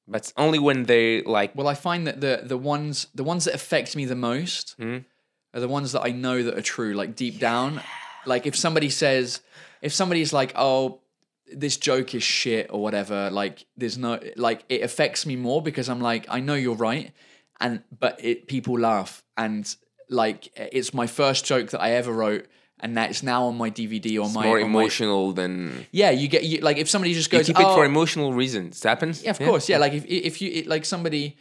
But it's only when they like. Well, I find that the the ones the ones that affect me the most mm. are the ones that I know that are true. Like deep yeah. down, like if somebody says, if somebody's like, "Oh, this joke is shit" or whatever, like there's no like it affects me more because I'm like, I know you're right, and but it people laugh and like it's my first joke that I ever wrote. And that's now on my D V D or it's my more on emotional my, than yeah. You get you, like if somebody just goes you keep it oh, for emotional reasons. It happens. Yeah, of yeah. course. Yeah, like if if you it, like somebody,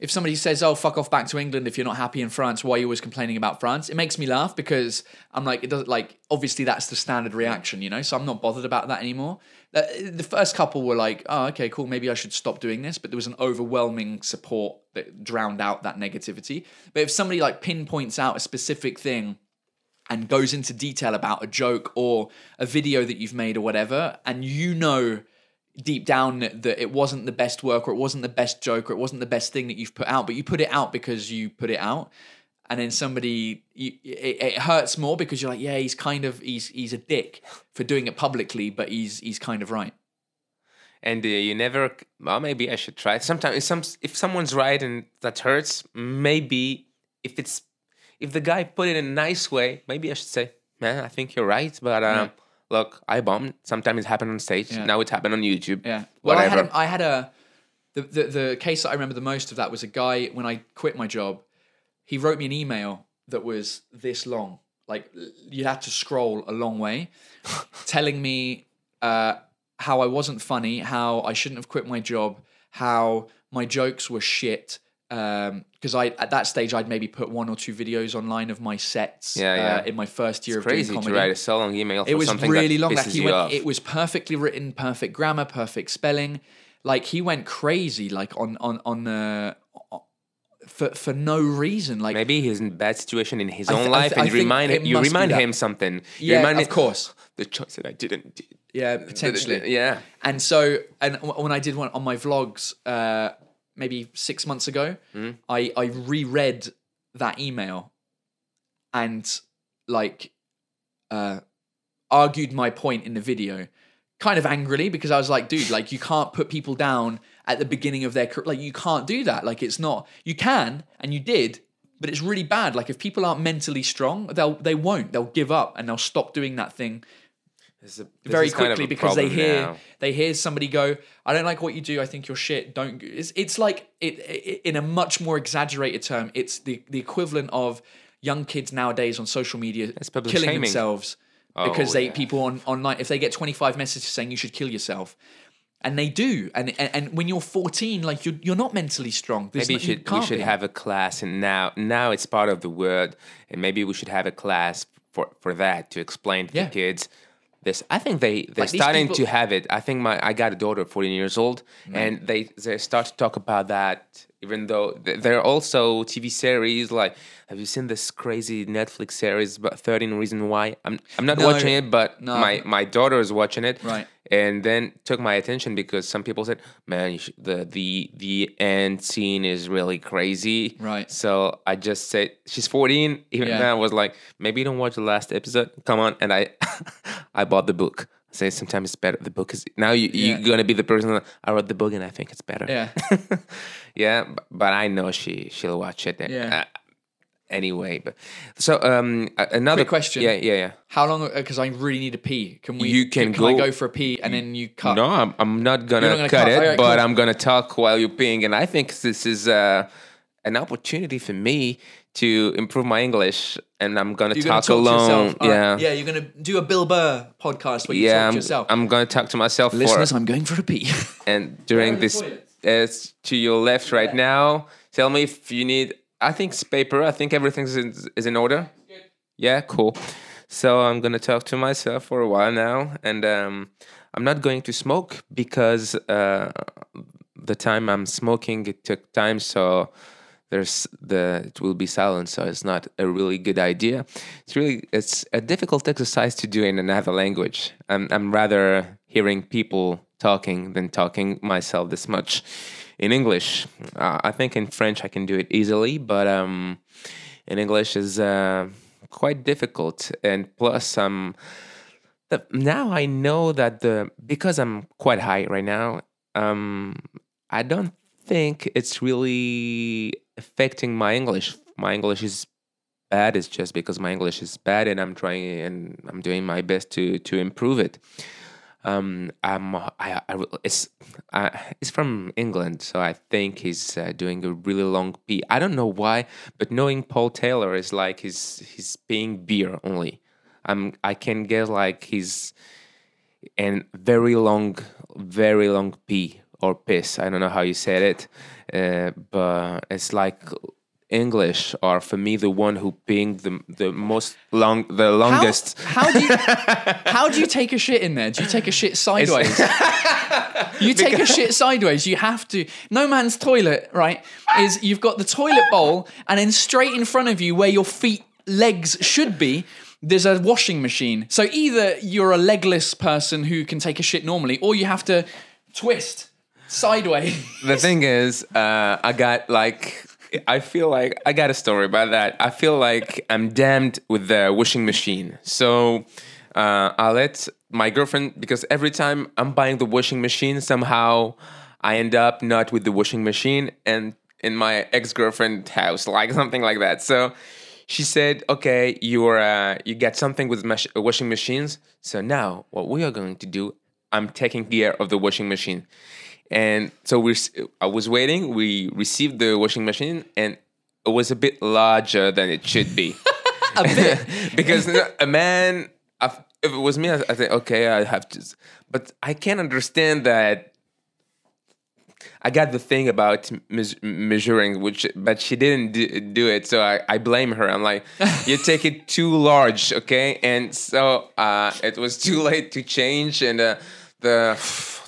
if somebody says, "Oh, fuck off back to England if you're not happy in France. Why are you always complaining about France?" It makes me laugh because I'm like it doesn't like obviously that's the standard reaction, you know. So I'm not bothered about that anymore. The first couple were like, "Oh, okay, cool. Maybe I should stop doing this." But there was an overwhelming support that drowned out that negativity. But if somebody like pinpoints out a specific thing. And goes into detail about a joke or a video that you've made or whatever, and you know deep down that it wasn't the best work or it wasn't the best joke or it wasn't the best thing that you've put out, but you put it out because you put it out, and then somebody, you, it, it hurts more because you're like, yeah, he's kind of, he's he's a dick for doing it publicly, but he's he's kind of right. And uh, you never, well, maybe I should try it. Sometimes if, some, if someone's right and that hurts, maybe if it's, if the guy put it in a nice way, maybe I should say, man, I think you're right. But um, yeah. look, I bombed. Sometimes it happened on stage. Yeah. Now it's happened on YouTube. Yeah. Well, whatever. I had a, I had a the, the, the case that I remember the most of that was a guy, when I quit my job, he wrote me an email that was this long. Like you had to scroll a long way telling me uh, how I wasn't funny, how I shouldn't have quit my job, how my jokes were shit. Um, because I at that stage I'd maybe put one or two videos online of my sets. Yeah, yeah. Uh, in my first year it's of doing comedy, crazy to write a so long email. For it was something really that long. Like he went, off. It was perfectly written, perfect grammar, perfect spelling. Like he went crazy, like on on on the uh, for for no reason. Like maybe he's in a bad situation in his th- own life, th- and you remind him, you remind him something. You yeah, remind of him, course. The choice that I didn't. Do. Yeah, potentially. Yeah, and so and when I did one on my vlogs. Uh, maybe six months ago, mm. I, I reread that email and like uh, argued my point in the video kind of angrily because I was like, dude, like you can't put people down at the beginning of their career. Like you can't do that. Like it's not, you can and you did, but it's really bad. Like if people aren't mentally strong, they'll, they won't, they'll give up and they'll stop doing that thing. This is a, very quickly kind of because they hear now. they hear somebody go, I don't like what you do, I think you're shit, don't go. It's, it's like, it, it, in a much more exaggerated term, it's the, the equivalent of young kids nowadays on social media killing shaming. themselves oh, because they yeah. people on online, if they get twenty-five messages saying you should kill yourself, and they do, and and, and when you're fourteen, like you're, you're not mentally strong. There's maybe no, you should, you we should be. have a class, and now now it's part of the word, and maybe we should have a class for, for that, to explain to yeah. the kids. This I think they they're like starting people... to have it. I think my I got a daughter fourteen years old, mm. and they they start to talk about that even though th- there are also T V series like, have you seen this crazy Netflix series about thirteen Reasons Why? I'm I'm not no, watching it, but no. my, my daughter is watching it. Right. And then took my attention because some people said, man, you should, the, the the end scene is really crazy. Right. So I just said, she's fourteen. Even yeah. then I was like, maybe you don't watch the last episode. Come on. And I I bought the book. Say sometimes it's better. The book is now you, yeah. you're gonna be the person that I wrote the book and I think it's better. Yeah, yeah. But, but I know she she'll watch it. Yeah. Uh, anyway, but so um another Quick question. Yeah, yeah, yeah. How long? Because I really need a pee. Can we? You can, can go. Can I go for a pee and then you cut? No, I'm I'm not gonna, not gonna cut, cut it. Right, but cool. I'm gonna talk while you're peeing, and I think this is uh, an opportunity for me to improve my English, and I'm gonna you're talk, gonna talk alone. To yeah, right. yeah, you're gonna do a Bill Burr podcast where you yeah, talk to yourself. I'm gonna talk to myself. Listeners, for, I'm going for a pee. And during this, it's uh, to your left right yeah. now. Tell me if you need. I think it's paper. I think everything is in, is in order. Good. Yeah, cool. So I'm gonna talk to myself for a while now, and um, I'm not going to smoke because uh, the time I'm smoking it took time so. There's the it will be silent, so it's not a really good idea. It's really it's a difficult exercise to do in another language. I'm I'm rather hearing people talking than talking myself this much. In English, uh, I think in French I can do it easily, but um, in English is uh, quite difficult. And plus, um, the, now I know that the because I'm quite high right now. Um, I don't think it's really affecting my English. My English is bad. It's just because my English is bad, and I'm trying and I'm doing my best to to improve it. Um, I'm I, I it's I, it's from England, so I think he's uh, doing a really long pee. I don't know why, but knowing Paul Taylor is like he's he's peeing beer only. I'm I can guess like he's and very long, very long pee. Or piss, I don't know how you said it, uh, but it's like English, or for me, the one who being the the most long, the longest. How, how do you how do you take a shit in there? Do you take a shit sideways? You take because... a shit sideways. You have to. No man's toilet, right? Is you've got the toilet bowl, and then straight in front of you, where your feet legs should be. There's a washing machine. So either you're a legless person who can take a shit normally, or you have to twist. Sideways. The thing is, uh, I got like, I feel like I got a story about that. I feel like I'm damned with the washing machine. So uh, I let my girlfriend, because every time I'm buying the washing machine, somehow I end up not with the washing machine and in my ex-girlfriend's house, like something like that. So she said, okay, you're, uh, you got something with mach- washing machines. So now what we are going to do, I'm taking care of the washing machine. And so we, I was waiting, we received the washing machine and it was a bit larger than it should be. A bit? Because a man, if it was me, I think, okay, I have to. But I can't understand that. I got the thing about mis- measuring, which but she didn't do, do it, so I, I blame her. I'm like, you take it too large, okay? And so uh, it was too late to change and... Uh, The,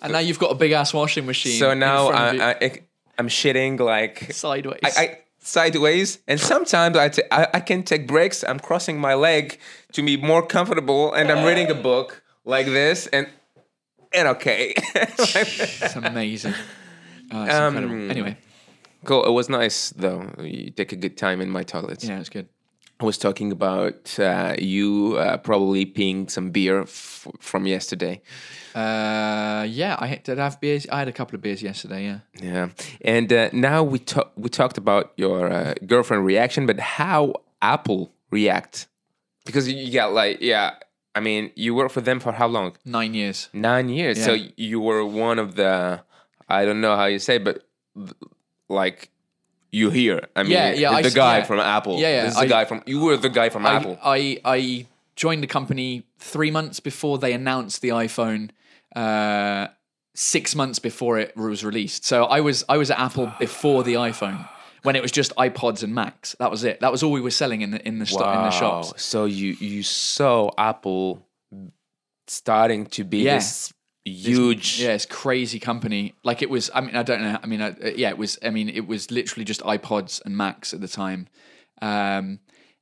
and now you've got a big ass washing machine. So now I, I, I'm shitting like sideways, I, I, sideways, and sometimes I, t- I I can take breaks. I'm crossing my leg to be more comfortable, and I'm reading a book like this, and and okay, it's amazing. Oh, it's um, incredible. Anyway, cool. It was nice though. You take a good time in my toilet. Yeah, it's good. I was talking about uh, you uh, probably peeing some beer f- from yesterday. Uh, yeah, I did I have beers. I had a couple of beers yesterday. Yeah, yeah. And uh, now we talk, we talked about your uh, girlfriend reaction, but how Apple react? Because you got like, yeah. I mean, you worked for them for how long? Nine years. Nine years. Yeah. So you were one of the. I don't know how you say, but like. You hear, I mean, yeah, yeah, the I, guy yeah. from Apple. Yeah, yeah. This is the I, guy from, you were the guy from I, Apple. I, I joined the company three months before they announced the iPhone, uh, six months before it was released. So I was I was at Apple before the iPhone, when it was just iPods and Macs. That was it. That was all we were selling in the in the, wow. sto- in the shops. So you, you saw Apple starting to be yeah. this huge, this, yeah, it's crazy company. Like it was, I mean, I don't know. I mean, I, yeah, it was. I mean, it was literally just iPods and Macs at the time. Um,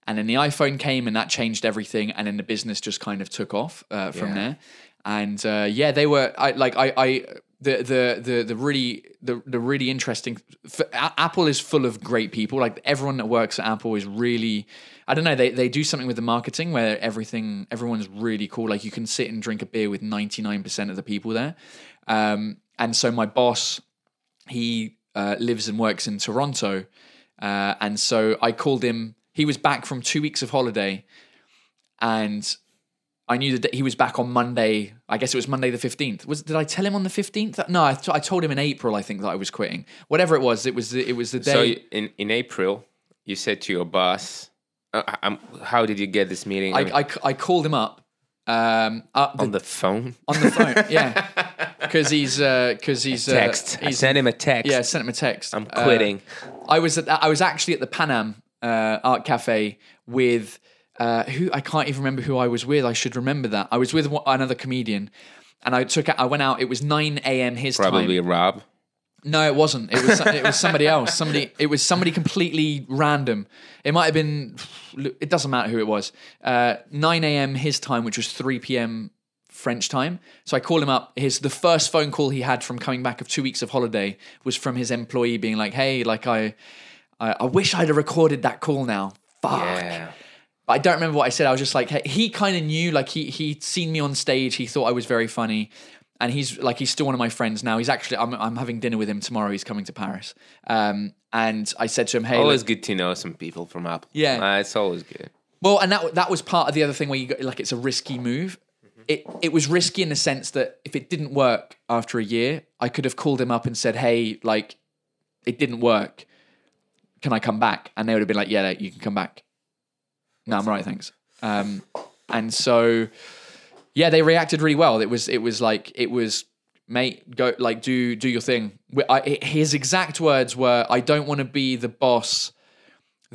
and then the iPhone came, and that changed everything. And then the business just kind of took off uh, from yeah. there. And uh, yeah, they were. I like. I. I The, the the the really the the really interesting for, a- Apple is full of great people. Like everyone that works at Apple is really, I don't know, they they do something with the marketing where everything everyone's really cool. Like you can sit and drink a beer with ninety-nine percent of the people there. Um, and so my boss, he uh, lives and works in Toronto, uh, and so I called him. He was back from two weeks of holiday, and I knew that he was back on Monday. I guess it was Monday the fifteenth. Was did I tell him on the fifteenth? No, I, t- I told him in April. I think that I was quitting. Whatever it was, it was the, it was the day. So in, in April, you said to your boss, I, I'm, "How did you get this meeting?" I I, I, I called him up, um, up the, on the phone. On the phone, yeah, because he's because uh, he's, uh, text. he's I sent him a text. Yeah, I sent him a text. I'm quitting. Uh, I was at, I was actually at the Pan Am uh, Art Cafe with. Uh, who I can't even remember who I was with. I should remember that. I was with one, another comedian, and I took. I went out. It was nine a.m. his time. Probably Rob. No, it wasn't. It was it was somebody else. Somebody. It was somebody completely random. It might have been. It doesn't matter who it was. Uh, nine a.m. his time, which was three p.m. French time. So I called him up. His the first phone call he had from coming back of two weeks of holiday was from his employee being like, "Hey, like I, I, I wish I'd have recorded that call now. Fuck." Yeah. I don't remember what I said. I was just like, hey, he kind of knew, like he, he'd seen me on stage. He thought I was very funny. And he's like, he's still one of my friends now. He's actually, I'm I'm having dinner with him tomorrow. He's coming to Paris. Um, and I said to him, hey. Always look, good to know some people from Apple. Yeah. Uh, it's always good. Well, and that that was part of the other thing where you got, like, it's a risky move. Mm-hmm. It It was risky in the sense that if it didn't work after a year, I could have called him up and said, hey, like, it didn't work. Can I come back? And they would have been like, yeah, you can come back. No, I'm right, thanks. Um, and so, yeah, they reacted really well. It was, it was like, it was, mate, go, like, do, do your thing. I, his exact words were, "I don't want to be the boss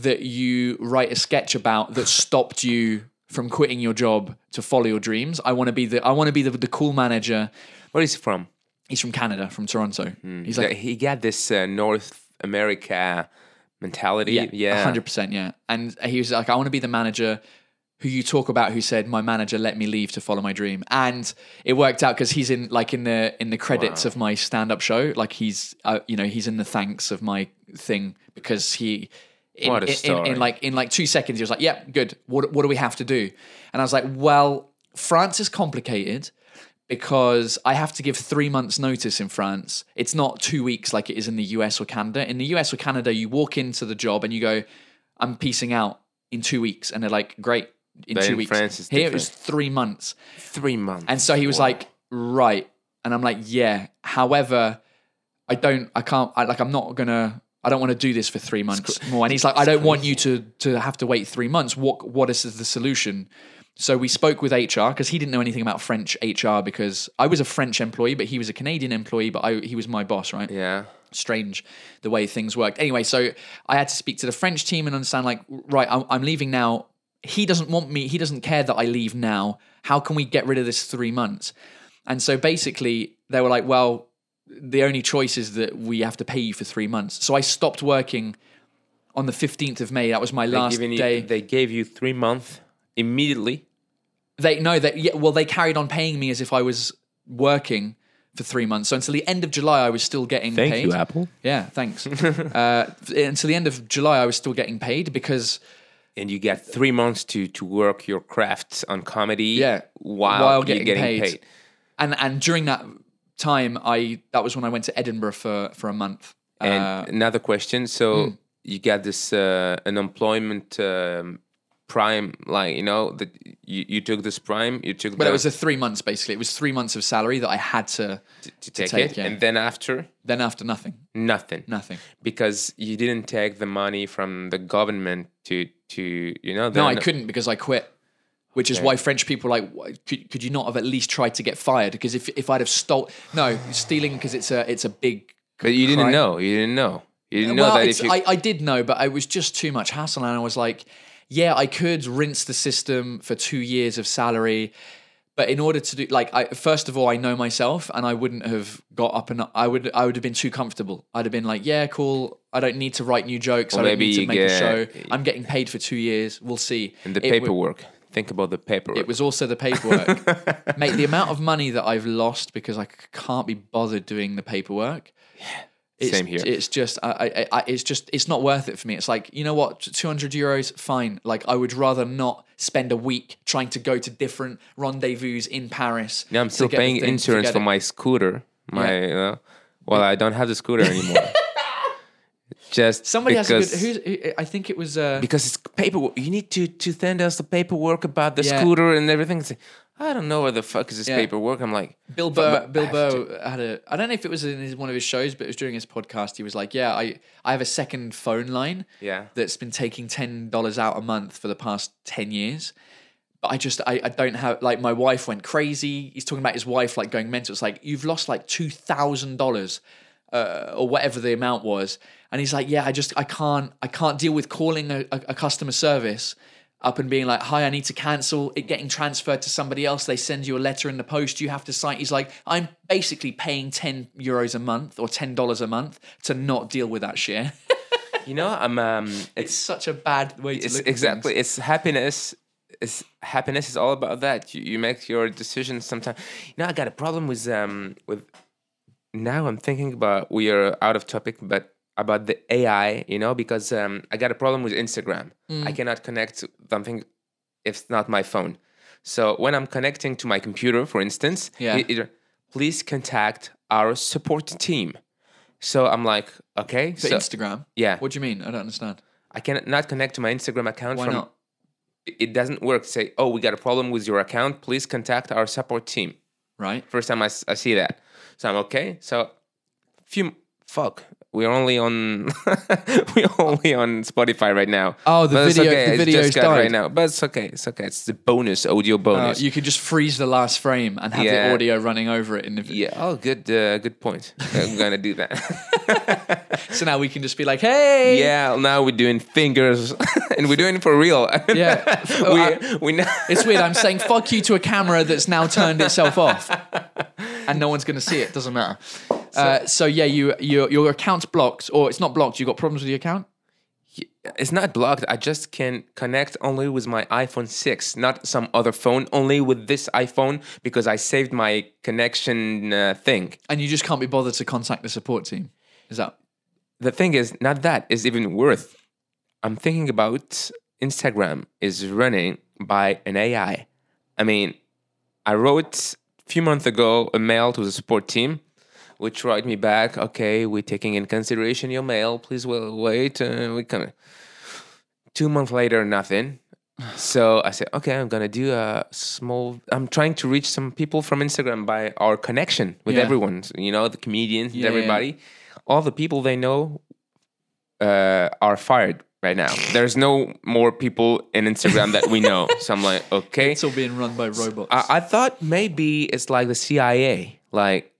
that you write a sketch about that stopped you from quitting your job to follow your dreams. I want to be the, I want to be the, the cool manager." Where is he from? He's from Canada, from Toronto. Mm. He's like, he got this uh, North America mentality, yeah, yeah, one hundred percent, yeah. And he was like, I want to be the manager who you talk about who said, my manager let me leave to follow my dream. And it worked out because he's in, like, in the in the credits wow. of my stand-up show. Like, he's uh, you know, he's in the thanks of my thing because he in, what a story. In, in, in like in like two seconds he was like, yep, yeah, good, what what do we have to do? And I was like, well, France is complicated because I have to give three months notice in France. It's not two weeks like it is in the U S or Canada. In the U S or Canada, you walk into the job and you go, I'm peacing out in two weeks. And they're like, great, in but two in weeks. France is Here different. It was three months. Three months. And so he was wow. like, right. And I'm like, yeah. However, I don't, I can't, I, like I'm not going to, I don't want to do this for three months it's more. And he's like, I don't want you to to have to wait three months. What What is the solution? So we spoke with H R because he didn't know anything about French H R because I was a French employee, but he was a Canadian employee, but I, he was my boss, right? Yeah. Strange the way things worked. Anyway, so I had to speak to the French team and understand like, right, I'm, I'm leaving now. He doesn't want me. He doesn't care that I leave now. How can we get rid of this three months? And so basically they were like, well, the only choice is that we have to pay you for three months. So I stopped working on the fifteenth of May. That was my last they day. You, they gave you three months immediately. They no, that yeah, well, they carried on paying me as if I was working for three months. So until the end of July, I was still getting Thank paid. Thank you, Apple. Yeah, thanks. uh, until the end of July, I was still getting paid because. And you get three months to to work your crafts on comedy. Yeah, while, while getting, you're getting paid. paid. And and during that time, I that was when I went to Edinburgh for for a month. And uh, another question. So hmm. you got this uh, an unemployment. Um, Prime, like, you know, that you, you took this prime, you took. But the, it was a three months basically. It was three months of salary that I had to to, to, to take, take it, yeah. And then after, then after nothing, nothing, nothing, because you didn't take the money from the government to to you know. No, I no- couldn't because I quit, which is okay. Why French people are like, could, could you not have at least tried to get fired? Because if if I'd have stole, no, stealing because it's a it's a big. But you crime. didn't know. You didn't know. You didn't well, know that if you. I, I did know, but it was just too much hassle, and I was like. Yeah, I could rinse the system for two years of salary, But in order to do, like, I, first of all, I know myself, and I wouldn't have got up and I would I would have been too comfortable. I'd have been like, yeah, cool. I don't need to write new jokes. Or I don't need to make get, a show. I'm getting paid for two years. We'll see. And the it paperwork. W- Think about the paperwork. It was also the paperwork. Mate, the amount of money that I've lost because I can't be bothered doing the paperwork. Yeah. It's, Same here. It's just, I, I, I, it's just, it's not worth it for me. It's like, you know what, two hundred euros, fine. Like, I would rather not spend a week trying to go to different rendezvous in Paris. Yeah, I'm still paying insurance for my scooter. My, yeah. uh, well, yeah. I don't have the scooter anymore. Just somebody has a good. Who's, who, I think it was uh, because it's paperwork. You need to to send us the paperwork about the yeah. scooter and everything. It's like, I don't know where the fuck is this yeah. paperwork. I'm like, Bill Burr. Bill Burr had a. I don't know if it was in his, one of his shows, but it was during his podcast. He was like, "Yeah, I I have a second phone line. Yeah, that's been taking ten dollars out a month for the past ten years." But I just, I, I don't have, like, my wife went crazy. He's talking about his wife like going mental. It's like, you've lost like two thousand dollars. Uh, or whatever the amount was, and he's like, yeah, I just I can't I can't deal with calling a, a, a customer service up and being like, hi, I need to cancel it, getting transferred to somebody else, they send you a letter in the post, you have to sign. He's like, I'm basically paying ten euros a month or ten dollars a month to not deal with that shit. You know, I'm um it's, it's such a bad way to it's look exactly at things. It's happiness It's happiness is all about that. You, you make your decisions sometimes. You know, I got a problem with um with now I'm thinking about, we are out of topic, but about the A I, you know, because um, I got a problem with Instagram. Mm. I cannot connect something if it's not my phone. So when I'm connecting to my computer, for instance, yeah. it, it, please contact our support team. So I'm like, okay. So, so Instagram? Yeah. What do you mean? I don't understand. I cannot connect to my Instagram account. Why from, not? It doesn't work. Say, oh, we got a problem with your account. Please contact our support team. Right. First time I, I see that. So I'm okay. So, few fuck. We're only on we're only on Spotify right now. Oh, the but video, it's okay. the video's it's just died right now. But it's okay. It's okay. It's the bonus audio bonus. Uh, you could just freeze the last frame and have yeah. the audio running over it in the video. Yeah. Oh, good. Uh, good point. I'm gonna do that. So now we can just be like, hey. Yeah. Now we're doing fingers, and we're doing it for real. Yeah. Oh, we I, we. Now it's weird. I'm saying fuck you to a camera that's now turned itself off. And no one's going to see it. Doesn't matter. So, uh, so yeah, you, you your account's blocked, or it's not blocked. You got problems with your account? It's not blocked. I just can connect only with my iPhone six, not some other phone. Only with this iPhone, because I saved my connection uh, thing. And you just can't be bothered to contact the support team. Is that the thing? Is not that is even worth. I'm thinking about Instagram is running by an A I. I mean, I wrote. Few months ago, a mail to the support team, which wrote me back, okay, we're taking in consideration your mail, please wait, uh, we can. Two months later, nothing. So I said, okay, I'm gonna do a small, I'm trying to reach some people from Instagram by our connection with yeah. everyone, you know, the comedians and yeah, everybody. Yeah. All the people they know uh, are fired right now. There's no more people in Instagram that we know. So I'm like, okay. It's all being run by robots. I, I thought maybe it's like the C I A. Like,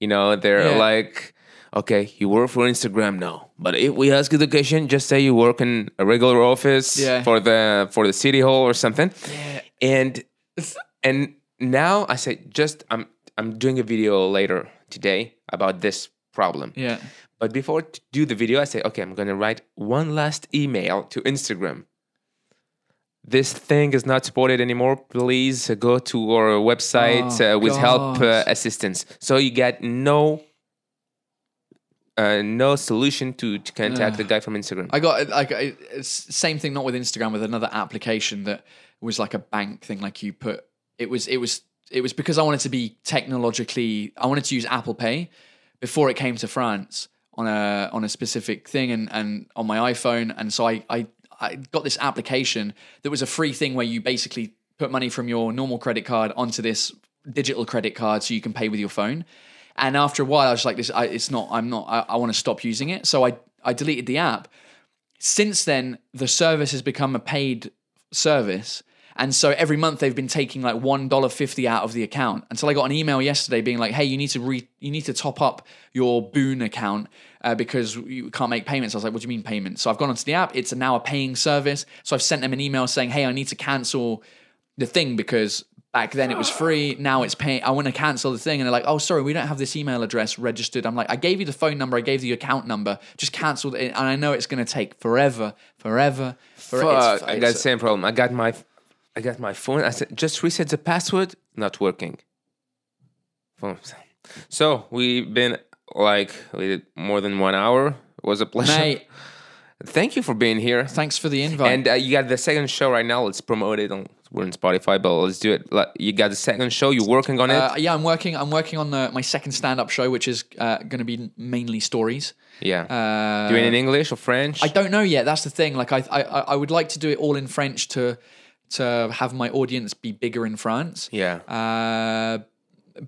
you know, they're yeah. like, okay, you work for Instagram now. But if we ask you the question, just say you work in a regular office yeah. for the for the city hall or something. Yeah. And and now I say, just I'm I'm doing a video later today about this problem. Yeah. But before to do the video, I say, okay, I'm going to write one last email to Instagram. This thing is not supported anymore. Please go to our website oh, uh, with God. help uh, assistance. So you get no uh, no solution to, to contact uh, the guy from Instagram. I got like same thing, not with Instagram, with another application that was like a bank thing. Like you put, it was it was it was because I wanted to be technologically, I wanted to use Apple Pay before it came to France. On a on a specific thing and, and on my iPhone, and so I, I I got this application that was a free thing where you basically put money from your normal credit card onto this digital credit card so you can pay with your phone. And after a while, I was like, this I, it's not I'm not I, I want to stop using it. So I I deleted the app. Since then, the service has become a paid service. And so every month they've been taking like one dollar fifty out of the account. Until I got an email yesterday being like, hey, you need to re- you need to top up your Boon account uh, because you can't make payments. I was like, what do you mean payments? So I've gone onto the app. It's now a paying service. So I've sent them an email saying, hey, I need to cancel the thing because Back then it was free. Now it's paying. I want to cancel the thing. And they're like, oh, sorry, we don't have this email address registered. I'm like, I gave you the phone number. I gave you the account number. Just cancel it. And I know it's going to take forever, forever, forever. Fuck, it's, I it's, got the same problem. I got my I got my phone. I said, just reset the password. Not working. So we've been like, we did more than one hour. It was a pleasure. Mate. Thank you for being here. Thanks for the invite. And uh, you got the second show right now. Let's promote it on... We're in Spotify, but let's do it. You got the second show. You're working on it? Uh, yeah, I'm working. I'm working on the, my second stand-up show, which is uh, going to be mainly stories. Yeah. Uh, Doing it in English or French? I don't know yet. That's the thing. Like, I, I, I would like to do it all in French to, to have my audience be bigger in France. Yeah. Uh,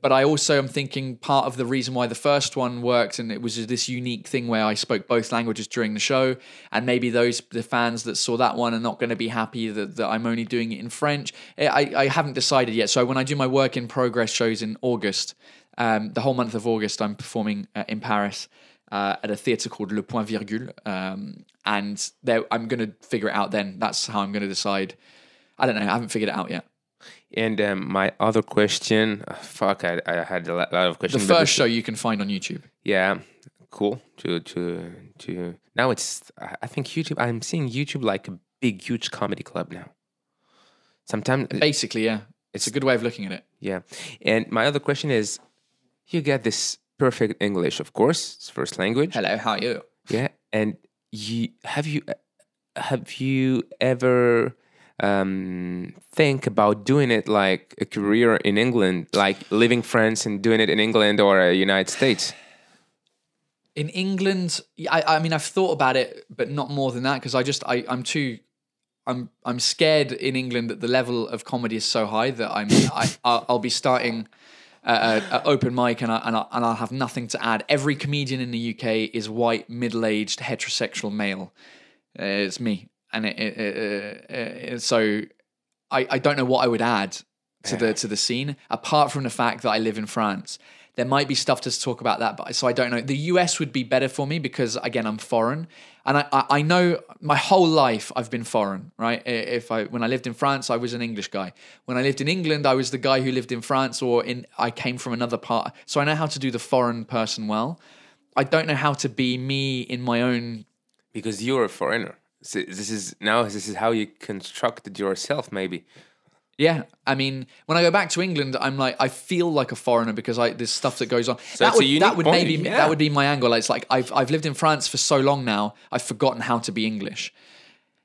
but I also am thinking part of the reason why the first one worked, and it was this unique thing where I spoke both languages during the show, and maybe those the fans that saw that one are not going to be happy that, that I'm only doing it in French. I, I haven't decided yet. So when I do my work in progress shows in August, um, the whole month of August, I'm performing uh, in Paris uh, at a theatre called Le Point Virgule, um, and there I'm going to figure it out then. That's how I'm going to decide. I don't know. I haven't figured it out yet. And um, my other question, fuck, I, I had a lot of questions. The first show you can find on YouTube. Yeah, cool. To to to now it's I think YouTube. I'm seeing YouTube like a big, huge comedy club now. Sometimes, basically, yeah, it's a good way of looking at it. Yeah, and my other question is, you get this perfect English, of course, it's first language. Hello, how are you? Yeah, and you have you have you ever? Um, think about doing it like a career in England, like leaving France and doing it in England or uh, United States? In England, I, I mean, I've thought about it, but not more than that because I just, I, I'm too, I'm, I'm scared in England that the level of comedy is so high that I'm, I, I'll, I'll be starting uh, an open mic and I, and I and I'll have nothing to add. Every comedian in the U K is white, middle-aged, heterosexual male. Uh, it's me. And it, it, it, it, it, so I, I don't know what I would add to the to the scene, apart from the fact that I live in France. There might be stuff to talk about that, but so I don't know. The U S would be better for me because, again, I'm foreign. And I, I, I know my whole life I've been foreign, right? If I When I lived in France, I was an English guy. When I lived in England, I was the guy who lived in France or in I came from another part. So I know how to do the foreign person well. I don't know how to be me in my own... Because you're a foreigner. So this is now. This is how you constructed yourself, maybe. Yeah, I mean, when I go back to England, I'm like, I feel like a foreigner because I there's stuff that goes on. So that would, a unique that would point, maybe yeah. that would be my angle. It's like I've I've lived in France for so long now, I've forgotten how to be English.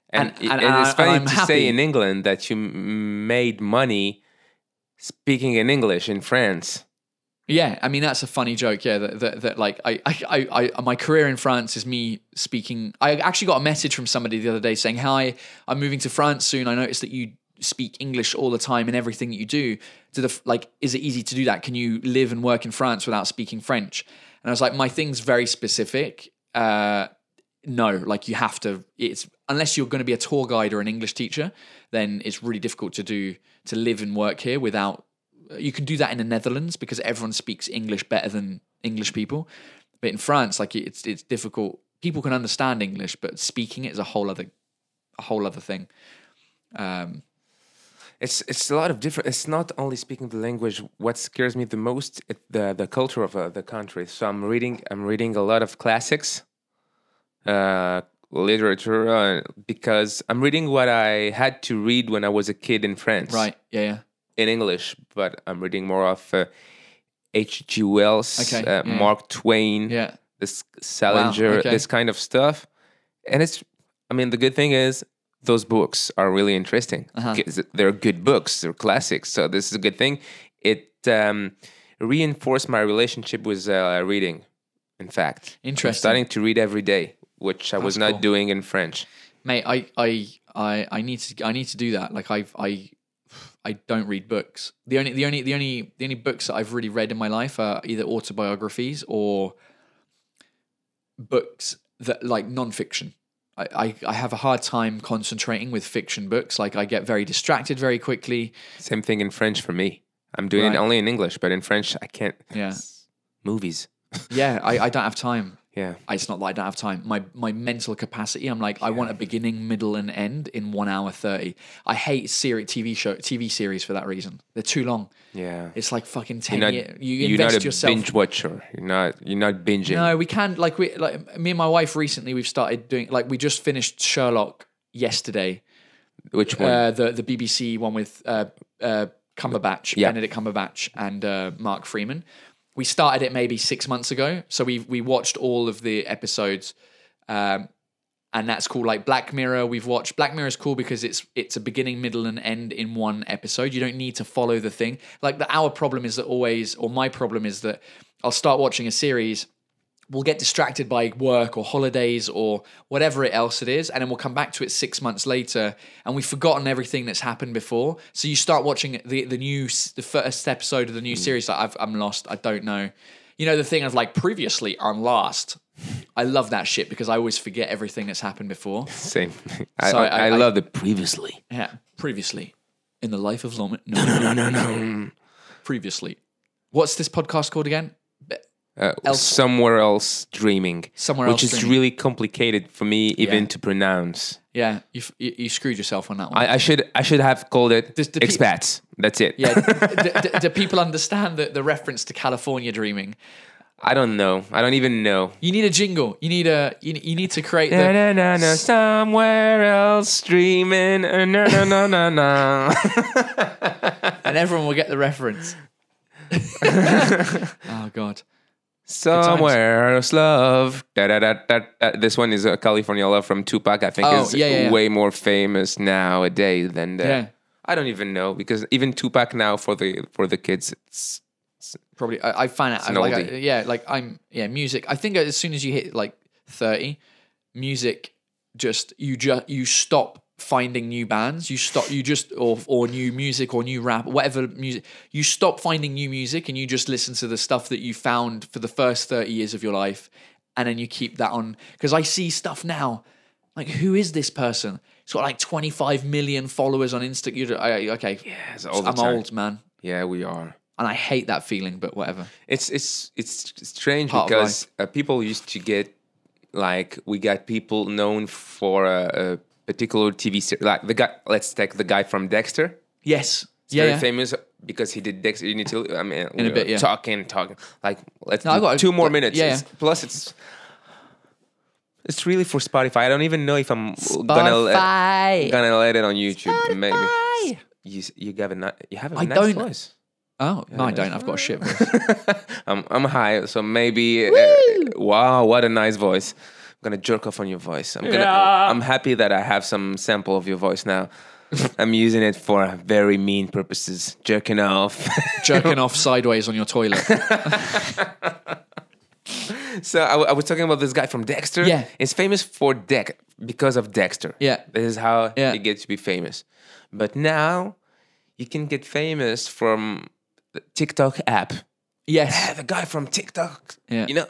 And, and, and, and it's funny and to happy. Say in England that you made money speaking in English in France. Yeah, I mean that's a funny joke. Yeah, that that, that like I, I, I, my career in France is me speaking. I actually got a message from somebody the other day saying, "Hi, I'm moving to France soon. I noticed that you speak English all the time in everything that you do. To the like, is it easy to do that? Can you live and work in France without speaking French?" And I was like, "My thing's very specific. Uh, no, like you have to. It's unless you're going to be a tour guide or an English teacher, then it's really difficult to do to live and work here without." You can do that in the Netherlands because everyone speaks English better than English people. But in France, like it's it's difficult. People can understand English, but speaking it is a whole other, a whole other thing. Um, it's it's a lot of different. It's not only speaking the language. What scares me the most is the the culture of uh, the country. So I'm reading I'm reading a lot of classics, uh, literature, uh, because I'm reading what I had to read when I was a kid in France. Right. Yeah. Yeah. In English, but I'm reading more of uh, H G Wells, okay, uh, yeah. Mark Twain, yeah. this Salinger, wow, okay. this kind of stuff. And it's, I mean, the good thing is those books are really interesting. Uh-huh. They're good books, they're classics. So this is a good thing. It um, reinforced my relationship with uh, reading, in fact. Interesting. I'm starting to read every day, which I That's was not cool. doing in French. Mate, I, I, I, I need to, I need to do that. Like I've, I... I don't read books. The only, the only, the only, the only books that I've really read in my life are either autobiographies or books that like nonfiction. I, I, I have a hard time concentrating with fiction books. Like I get very distracted very quickly. Same thing in French for me. I'm doing right. it only in English, but in French I can't. Yeah. Movies. Yeah, I, I don't have time. Yeah. I just not like I don't have time. My my mental capacity, I'm like, yeah. I want a beginning, middle, and end in one hour thirty. I hate series T V show T V series for that reason. They're too long. Yeah. It's like fucking ten you're not, years. You you're invest not a yourself. Binge watcher. You're not you're not binging. No, we can't like we like me and my wife recently we've started doing like we just finished Sherlock yesterday. Which one? Uh, the the B B C one with uh, uh, Cumberbatch, yeah. Benedict Cumberbatch and uh, Mark Freeman. We started it maybe six months ago, so we we watched all of the episodes, um, and that's cool. Like Black Mirror, we've watched. Black Mirror is cool because it's it's a beginning, middle, and end in one episode. You don't need to follow the thing. Like the, our problem is that always, or my problem is that I'll start watching a series, we'll get distracted by work or holidays or whatever else it is, and then we'll come back to it six months later, and we've forgotten everything that's happened before. So you start watching the the new the first episode of the new mm. series. Like I've, I'm lost. I don't know. You know the thing of like previously on Lost. I love that shit because I always forget everything that's happened before. Same. I, so I, I, I love I, the previously. Yeah, previously in the life of Loma. No, no, no, no, no. no. Previously, what's this podcast called again? Uh, else. Somewhere else dreaming, somewhere else, which is dreaming. Really complicated for me even yeah. to pronounce. Yeah, you, f- you screwed yourself on that one. I, I should I should have called it does, expats. Pe- That's it. Yeah. do, do, do people understand the, the reference to California dreaming? I don't know. I don't even know. You need a jingle. You need a. You, you need to create. Na, the... na, na, na, somewhere else dreaming. Uh, na, na, na, na, na. And everyone will get the reference. Oh God. Somewhere else love. Da, da, da, da, da. This one is a California Love from Tupac. I think oh, is yeah, yeah, way yeah. more famous nowadays than the, yeah. I don't even know because even Tupac now for the for the kids it's, it's probably I, I find out like I, yeah like I'm yeah music. I think as soon as you hit like thirty, music just you just you stop finding new bands, you stop you just or or new music or new rap, whatever music, you stop finding new music and you just listen to the stuff that you found for the first thirty years of your life, and then you keep that on. Because I see stuff now like, who is this person? It's got like twenty-five million followers on Instagram. I, okay yeah, it's all the I'm time. Old man yeah we are, and I hate that feeling, but whatever. It's it's it's strange Part because uh, people used to get like we got people known for a uh, uh, particular T V series, like the guy, let's take the guy from Dexter. Yes. He's yeah, very yeah. famous because he did Dexter. You need to, I mean, in a bit, yeah. talking, talking. Like, let's no, do got, two more got, minutes. Yeah. It's, plus, it's it's really for Spotify. I don't even know if I'm gonna let, gonna let it on YouTube. Spotify. Maybe. You you have a nice you have a I nice don't. voice. Oh no, I don't. I've got a shit voice. I'm I'm high, so maybe. Uh, wow, what a nice voice. Gonna jerk off on your voice. I'm gonna yeah. I'm happy that I have some sample of your voice now. I'm using it for very mean purposes. Jerking off. Jerking off sideways on your toilet. So I, w- I was talking about this guy from Dexter. Yeah. It's famous for Deck because of Dexter. Yeah. This is how yeah. it gets to be famous. But now you can get famous from the TikTok app. Yes. Yeah, the guy from TikTok. Yeah. You know.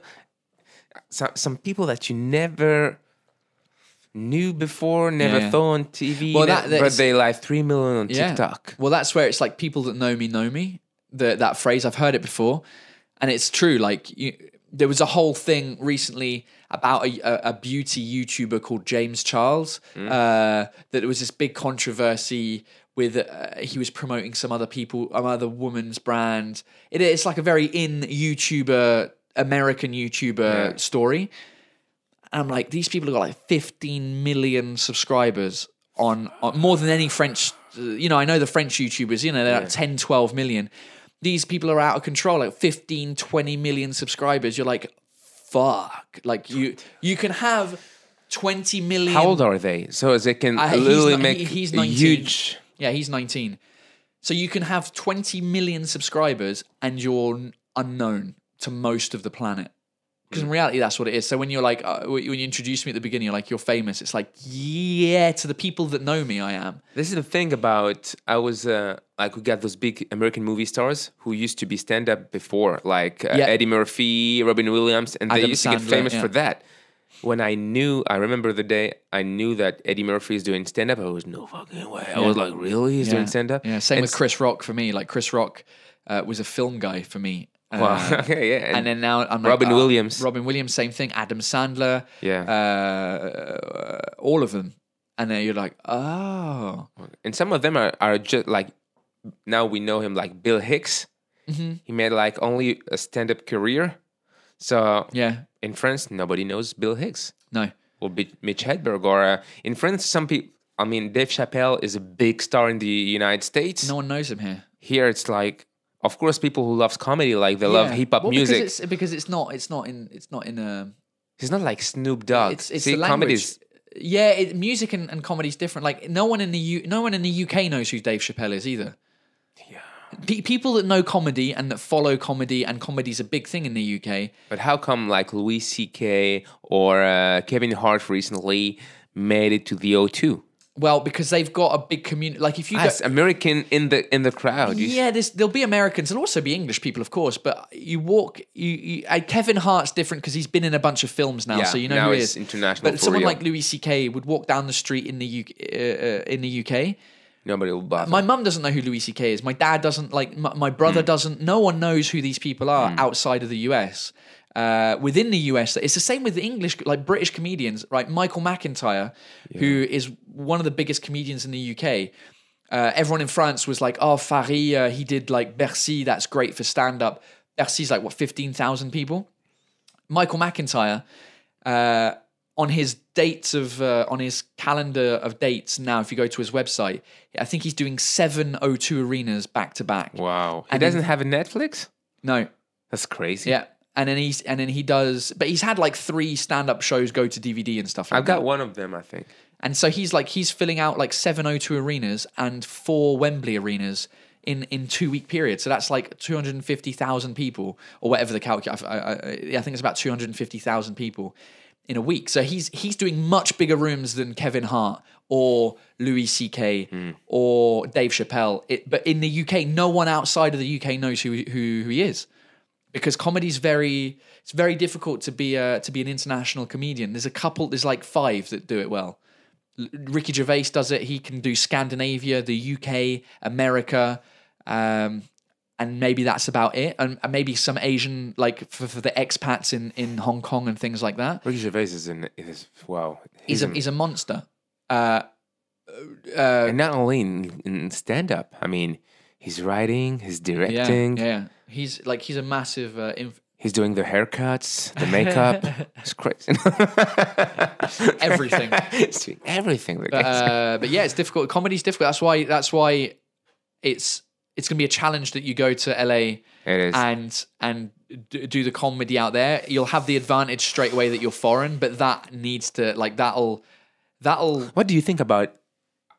Some some people that you never knew before, never yeah, yeah. thought on T V, well, that, but they live three million on yeah. TikTok. Well, that's where it's like people that know me know me. The, that phrase, I've heard it before, and it's true. Like you, there was a whole thing recently about a, a beauty YouTuber called James Charles. Mm. Uh, that there was this big controversy with uh, he was promoting some other people, another woman's brand. It, it's like a very in YouTuber. American YouTuber yeah. story. And I'm like, these people have got like fifteen million subscribers on, on more than any French, you know, I know the French YouTubers, you know, they're yeah. like ten, twelve million. These people are out of control, like fifteen, twenty million subscribers. You're like, fuck. Like you, you can have twenty million. How old are they? So as they can uh, literally he's, make he, he's nineteen. Huge. Yeah, he's nineteen. So you can have twenty million subscribers and you're unknown to most of the planet, because in reality that's what it is. So when you're like uh, when you introduce me at the beginning, you're like, you're famous. It's like, yeah, to the people that know me, I am. This is the thing about I was uh, like we got those big American movie stars who used to be stand up before, like uh, yeah. Eddie Murphy, Robin Williams, and Adam they used Sandler, to get famous yeah. for that. When I knew, I remember the day I knew that Eddie Murphy is doing stand up, I was no fucking way. I yeah. was like, really? He's yeah. doing stand up? Yeah, same and with Chris Rock for me. Like Chris Rock uh, was a film guy for me. Wow. Uh, okay, yeah. And, and then now I'm like, Robin oh, Williams. Robin Williams, same thing. Adam Sandler. Yeah. Uh, all of them. And then you're like, oh. And some of them are, are just like, now we know him like Bill Hicks. Mm-hmm. He made like only a stand-up career. So yeah, in France, nobody knows Bill Hicks. No. Or Mitch Hedberg. Or uh, in France, some people, I mean, Dave Chappelle is a big star in the United States. No one knows him here. Here it's like, of course, people who love comedy, like they yeah. love hip hop well, music. Because it's, because it's not, it's not in, it's not in a. It's not like Snoop Dogg. It's, it's See, the language. Yeah, it, music and, and comedy is different. Like no one in the U, no one in the U K knows who Dave Chappelle is either. Yeah. P- people that know comedy and that follow comedy, and comedy's a big thing in the U K. But how come like Louis C K or uh, Kevin Hart recently made it to the O two? Well, because they've got a big community. Like if you as go- American in the in the crowd, you yeah, there's, there'll be Americans and also be English people, of course. But you walk, you, you uh, Kevin Hart's different because he's been in a bunch of films now, yeah, so you know now who he is. International. But for someone real. like Louis C K would walk down the street in the U K, uh, in the U K. Nobody will bother. My mum doesn't know who Louis C K is. My dad doesn't like. My, my brother mm. doesn't. No one knows who these people are mm. outside of the U S. Uh, within the U S, it's the same with the English, like British comedians, right? Michael McIntyre, yeah. who is one of the biggest comedians in the U K. Uh, everyone in France was like, oh, Farid, uh, he did like Bercy, that's great for stand-up. Bercy's like, what, fifteen thousand people? Michael McIntyre, uh, on his dates of, uh, on his calendar of dates now, if you go to his website, I think he's doing seven O two arenas back-to-back. Wow. He and doesn't he, have a Netflix? No. That's crazy. Yeah. And then he's and then he does, but he's had like three stand-up shows go to D V D and stuff like that. I've got that. one of them, I think. And so he's like he's filling out like seven O two arenas and four Wembley arenas in in two week period. So that's like two hundred and fifty thousand people or whatever the calculation. I, I, I think it's about two hundred and fifty thousand people in a week. So he's he's doing much bigger rooms than Kevin Hart or Louis C K mm. or Dave Chappelle. It, but in the U K, no one outside of the U K knows who who, who he is. Because comedy's very, it's very difficult to be a, to be an international comedian. There's a couple, there's like five that do it well. L- Ricky Gervais does it. He can do Scandinavia, the U K, America, um, and maybe that's about it. And, and maybe some Asian, like for, for the expats in, in Hong Kong and things like that. Ricky Gervais is in, is, wow. He's, he's, a, in, he's a monster. Uh, uh, and not only in, in stand-up, I mean, he's writing, he's directing. Yeah, yeah. He's like he's a massive. Uh, inf- he's doing the haircuts, the makeup. It's crazy. Everything. He's doing everything. But, uh, but yeah, it's difficult. Comedy's difficult. That's why. That's why. It's it's gonna be a challenge that you go to L A and and do the comedy out there. You'll have the advantage straight away that you're foreign, but that needs to like that'll that'll. What do you think about?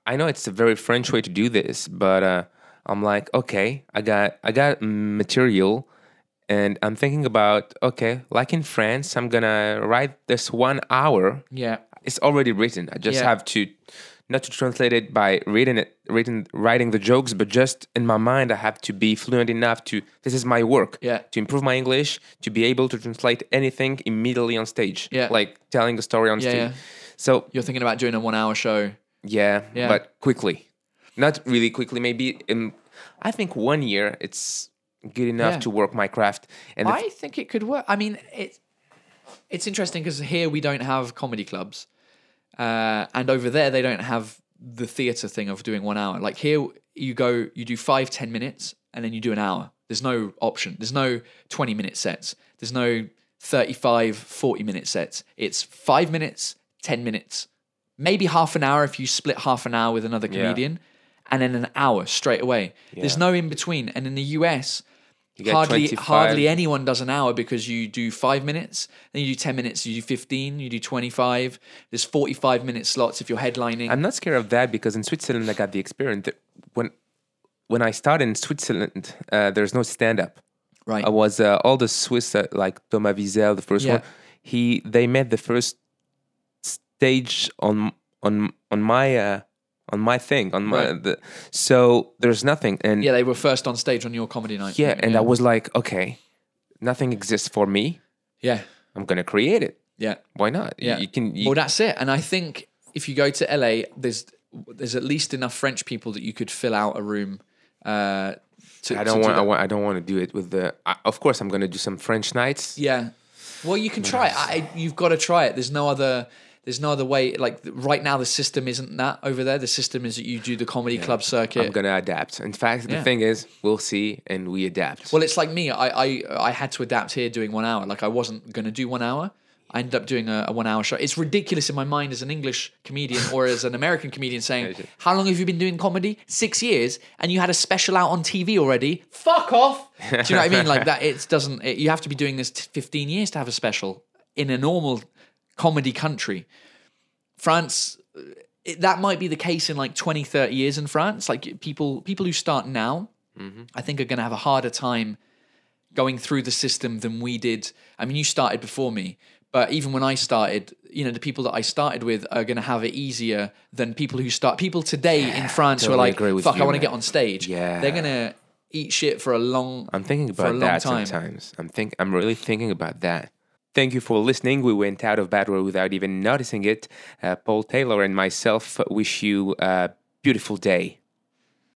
I know it's a very French way to do this, but. Uh, I'm like, okay, I got I got material, and I'm thinking about, okay, like in France, I'm gonna write this one hour. Yeah, it's already written. I just yeah. have to, not to translate it by reading it, written writing the jokes, but just in my mind, I have to be fluent enough to. This is my work. Yeah, to improve my English, to be able to translate anything immediately on stage. Yeah, like telling a story on yeah, stage. Yeah. So you're thinking about doing a one-hour show. Yeah, yeah, but quickly. Not really quickly, maybe. In, I think one year it's good enough yeah. to work my craft. And I f- think it could work. I mean, it, it's interesting because here we don't have comedy clubs. Uh, and over there, they don't have the theatre thing of doing one hour. Like here, you go, you do five, ten minutes, and then you do an hour. There's no option. There's no twenty-minute sets. There's no thirty-five, forty-minute sets. It's five minutes, ten minutes, maybe half an hour if you split half an hour with another comedian. Yeah. And then an hour straight away. Yeah. There's no in between. And in the U S, hardly twenty-five. Hardly anyone does an hour because you do five minutes, then you do ten minutes, you do fifteen, you do twenty-five. There's forty-five minute slots if you're headlining. I'm not scared of that because in Switzerland I got the experience that when when I started in Switzerland, uh, there's no stand up. Right. I was uh, all the Swiss uh, like Thomas Wiesel, the first yeah. one. He they made the first stage on on on my. Uh, on my thing on my right. the, so there's nothing and yeah they were first on stage on your comedy night yeah and yeah. I was like, okay, nothing exists for me, yeah I'm gonna create it, yeah why not yeah you can you well that's it. And I think if you go to L A, there's there's at least enough French people that you could fill out a room uh To, I don't want. Do I want. I don't want to do it with the. I, of course, I'm going to do some French nights. Yeah. Well, you can but try it. I, you've got to try it. There's no other. There's no other way. Like right now, the system isn't that over there. The system is that you do the comedy yeah. club circuit. I'm going to adapt. In fact, the yeah. thing is, we'll see and we adapt. Well, it's like me. I, I, I had to adapt here doing one hour. Like I wasn't going to do one hour. I ended up doing a, a one hour show. It's ridiculous in my mind as an English comedian or as an American comedian saying, how long have you been doing comedy? Six years. And you had a special out on T V already. Fuck off. Do you know what I mean? Like that, it doesn't, it, you have to be doing this t- fifteen years to have a special in a normal comedy country. France, it, that might be the case in like twenty, thirty years in France. Like people, people who start now, mm-hmm. I think are going to have a harder time going through the system than we did. I mean, you started before me. But even when I started, you know, the people that I started with are going to have it easier than people who start. People today yeah, in France totally who are like, fuck, you, I want to get on stage. Yeah. They're going to eat shit for a long I'm thinking about that sometimes. I'm, think, I'm really thinking about that. Thank you for listening. We went out of battle without even noticing it. Uh, Paul Taylor and myself wish you a beautiful day.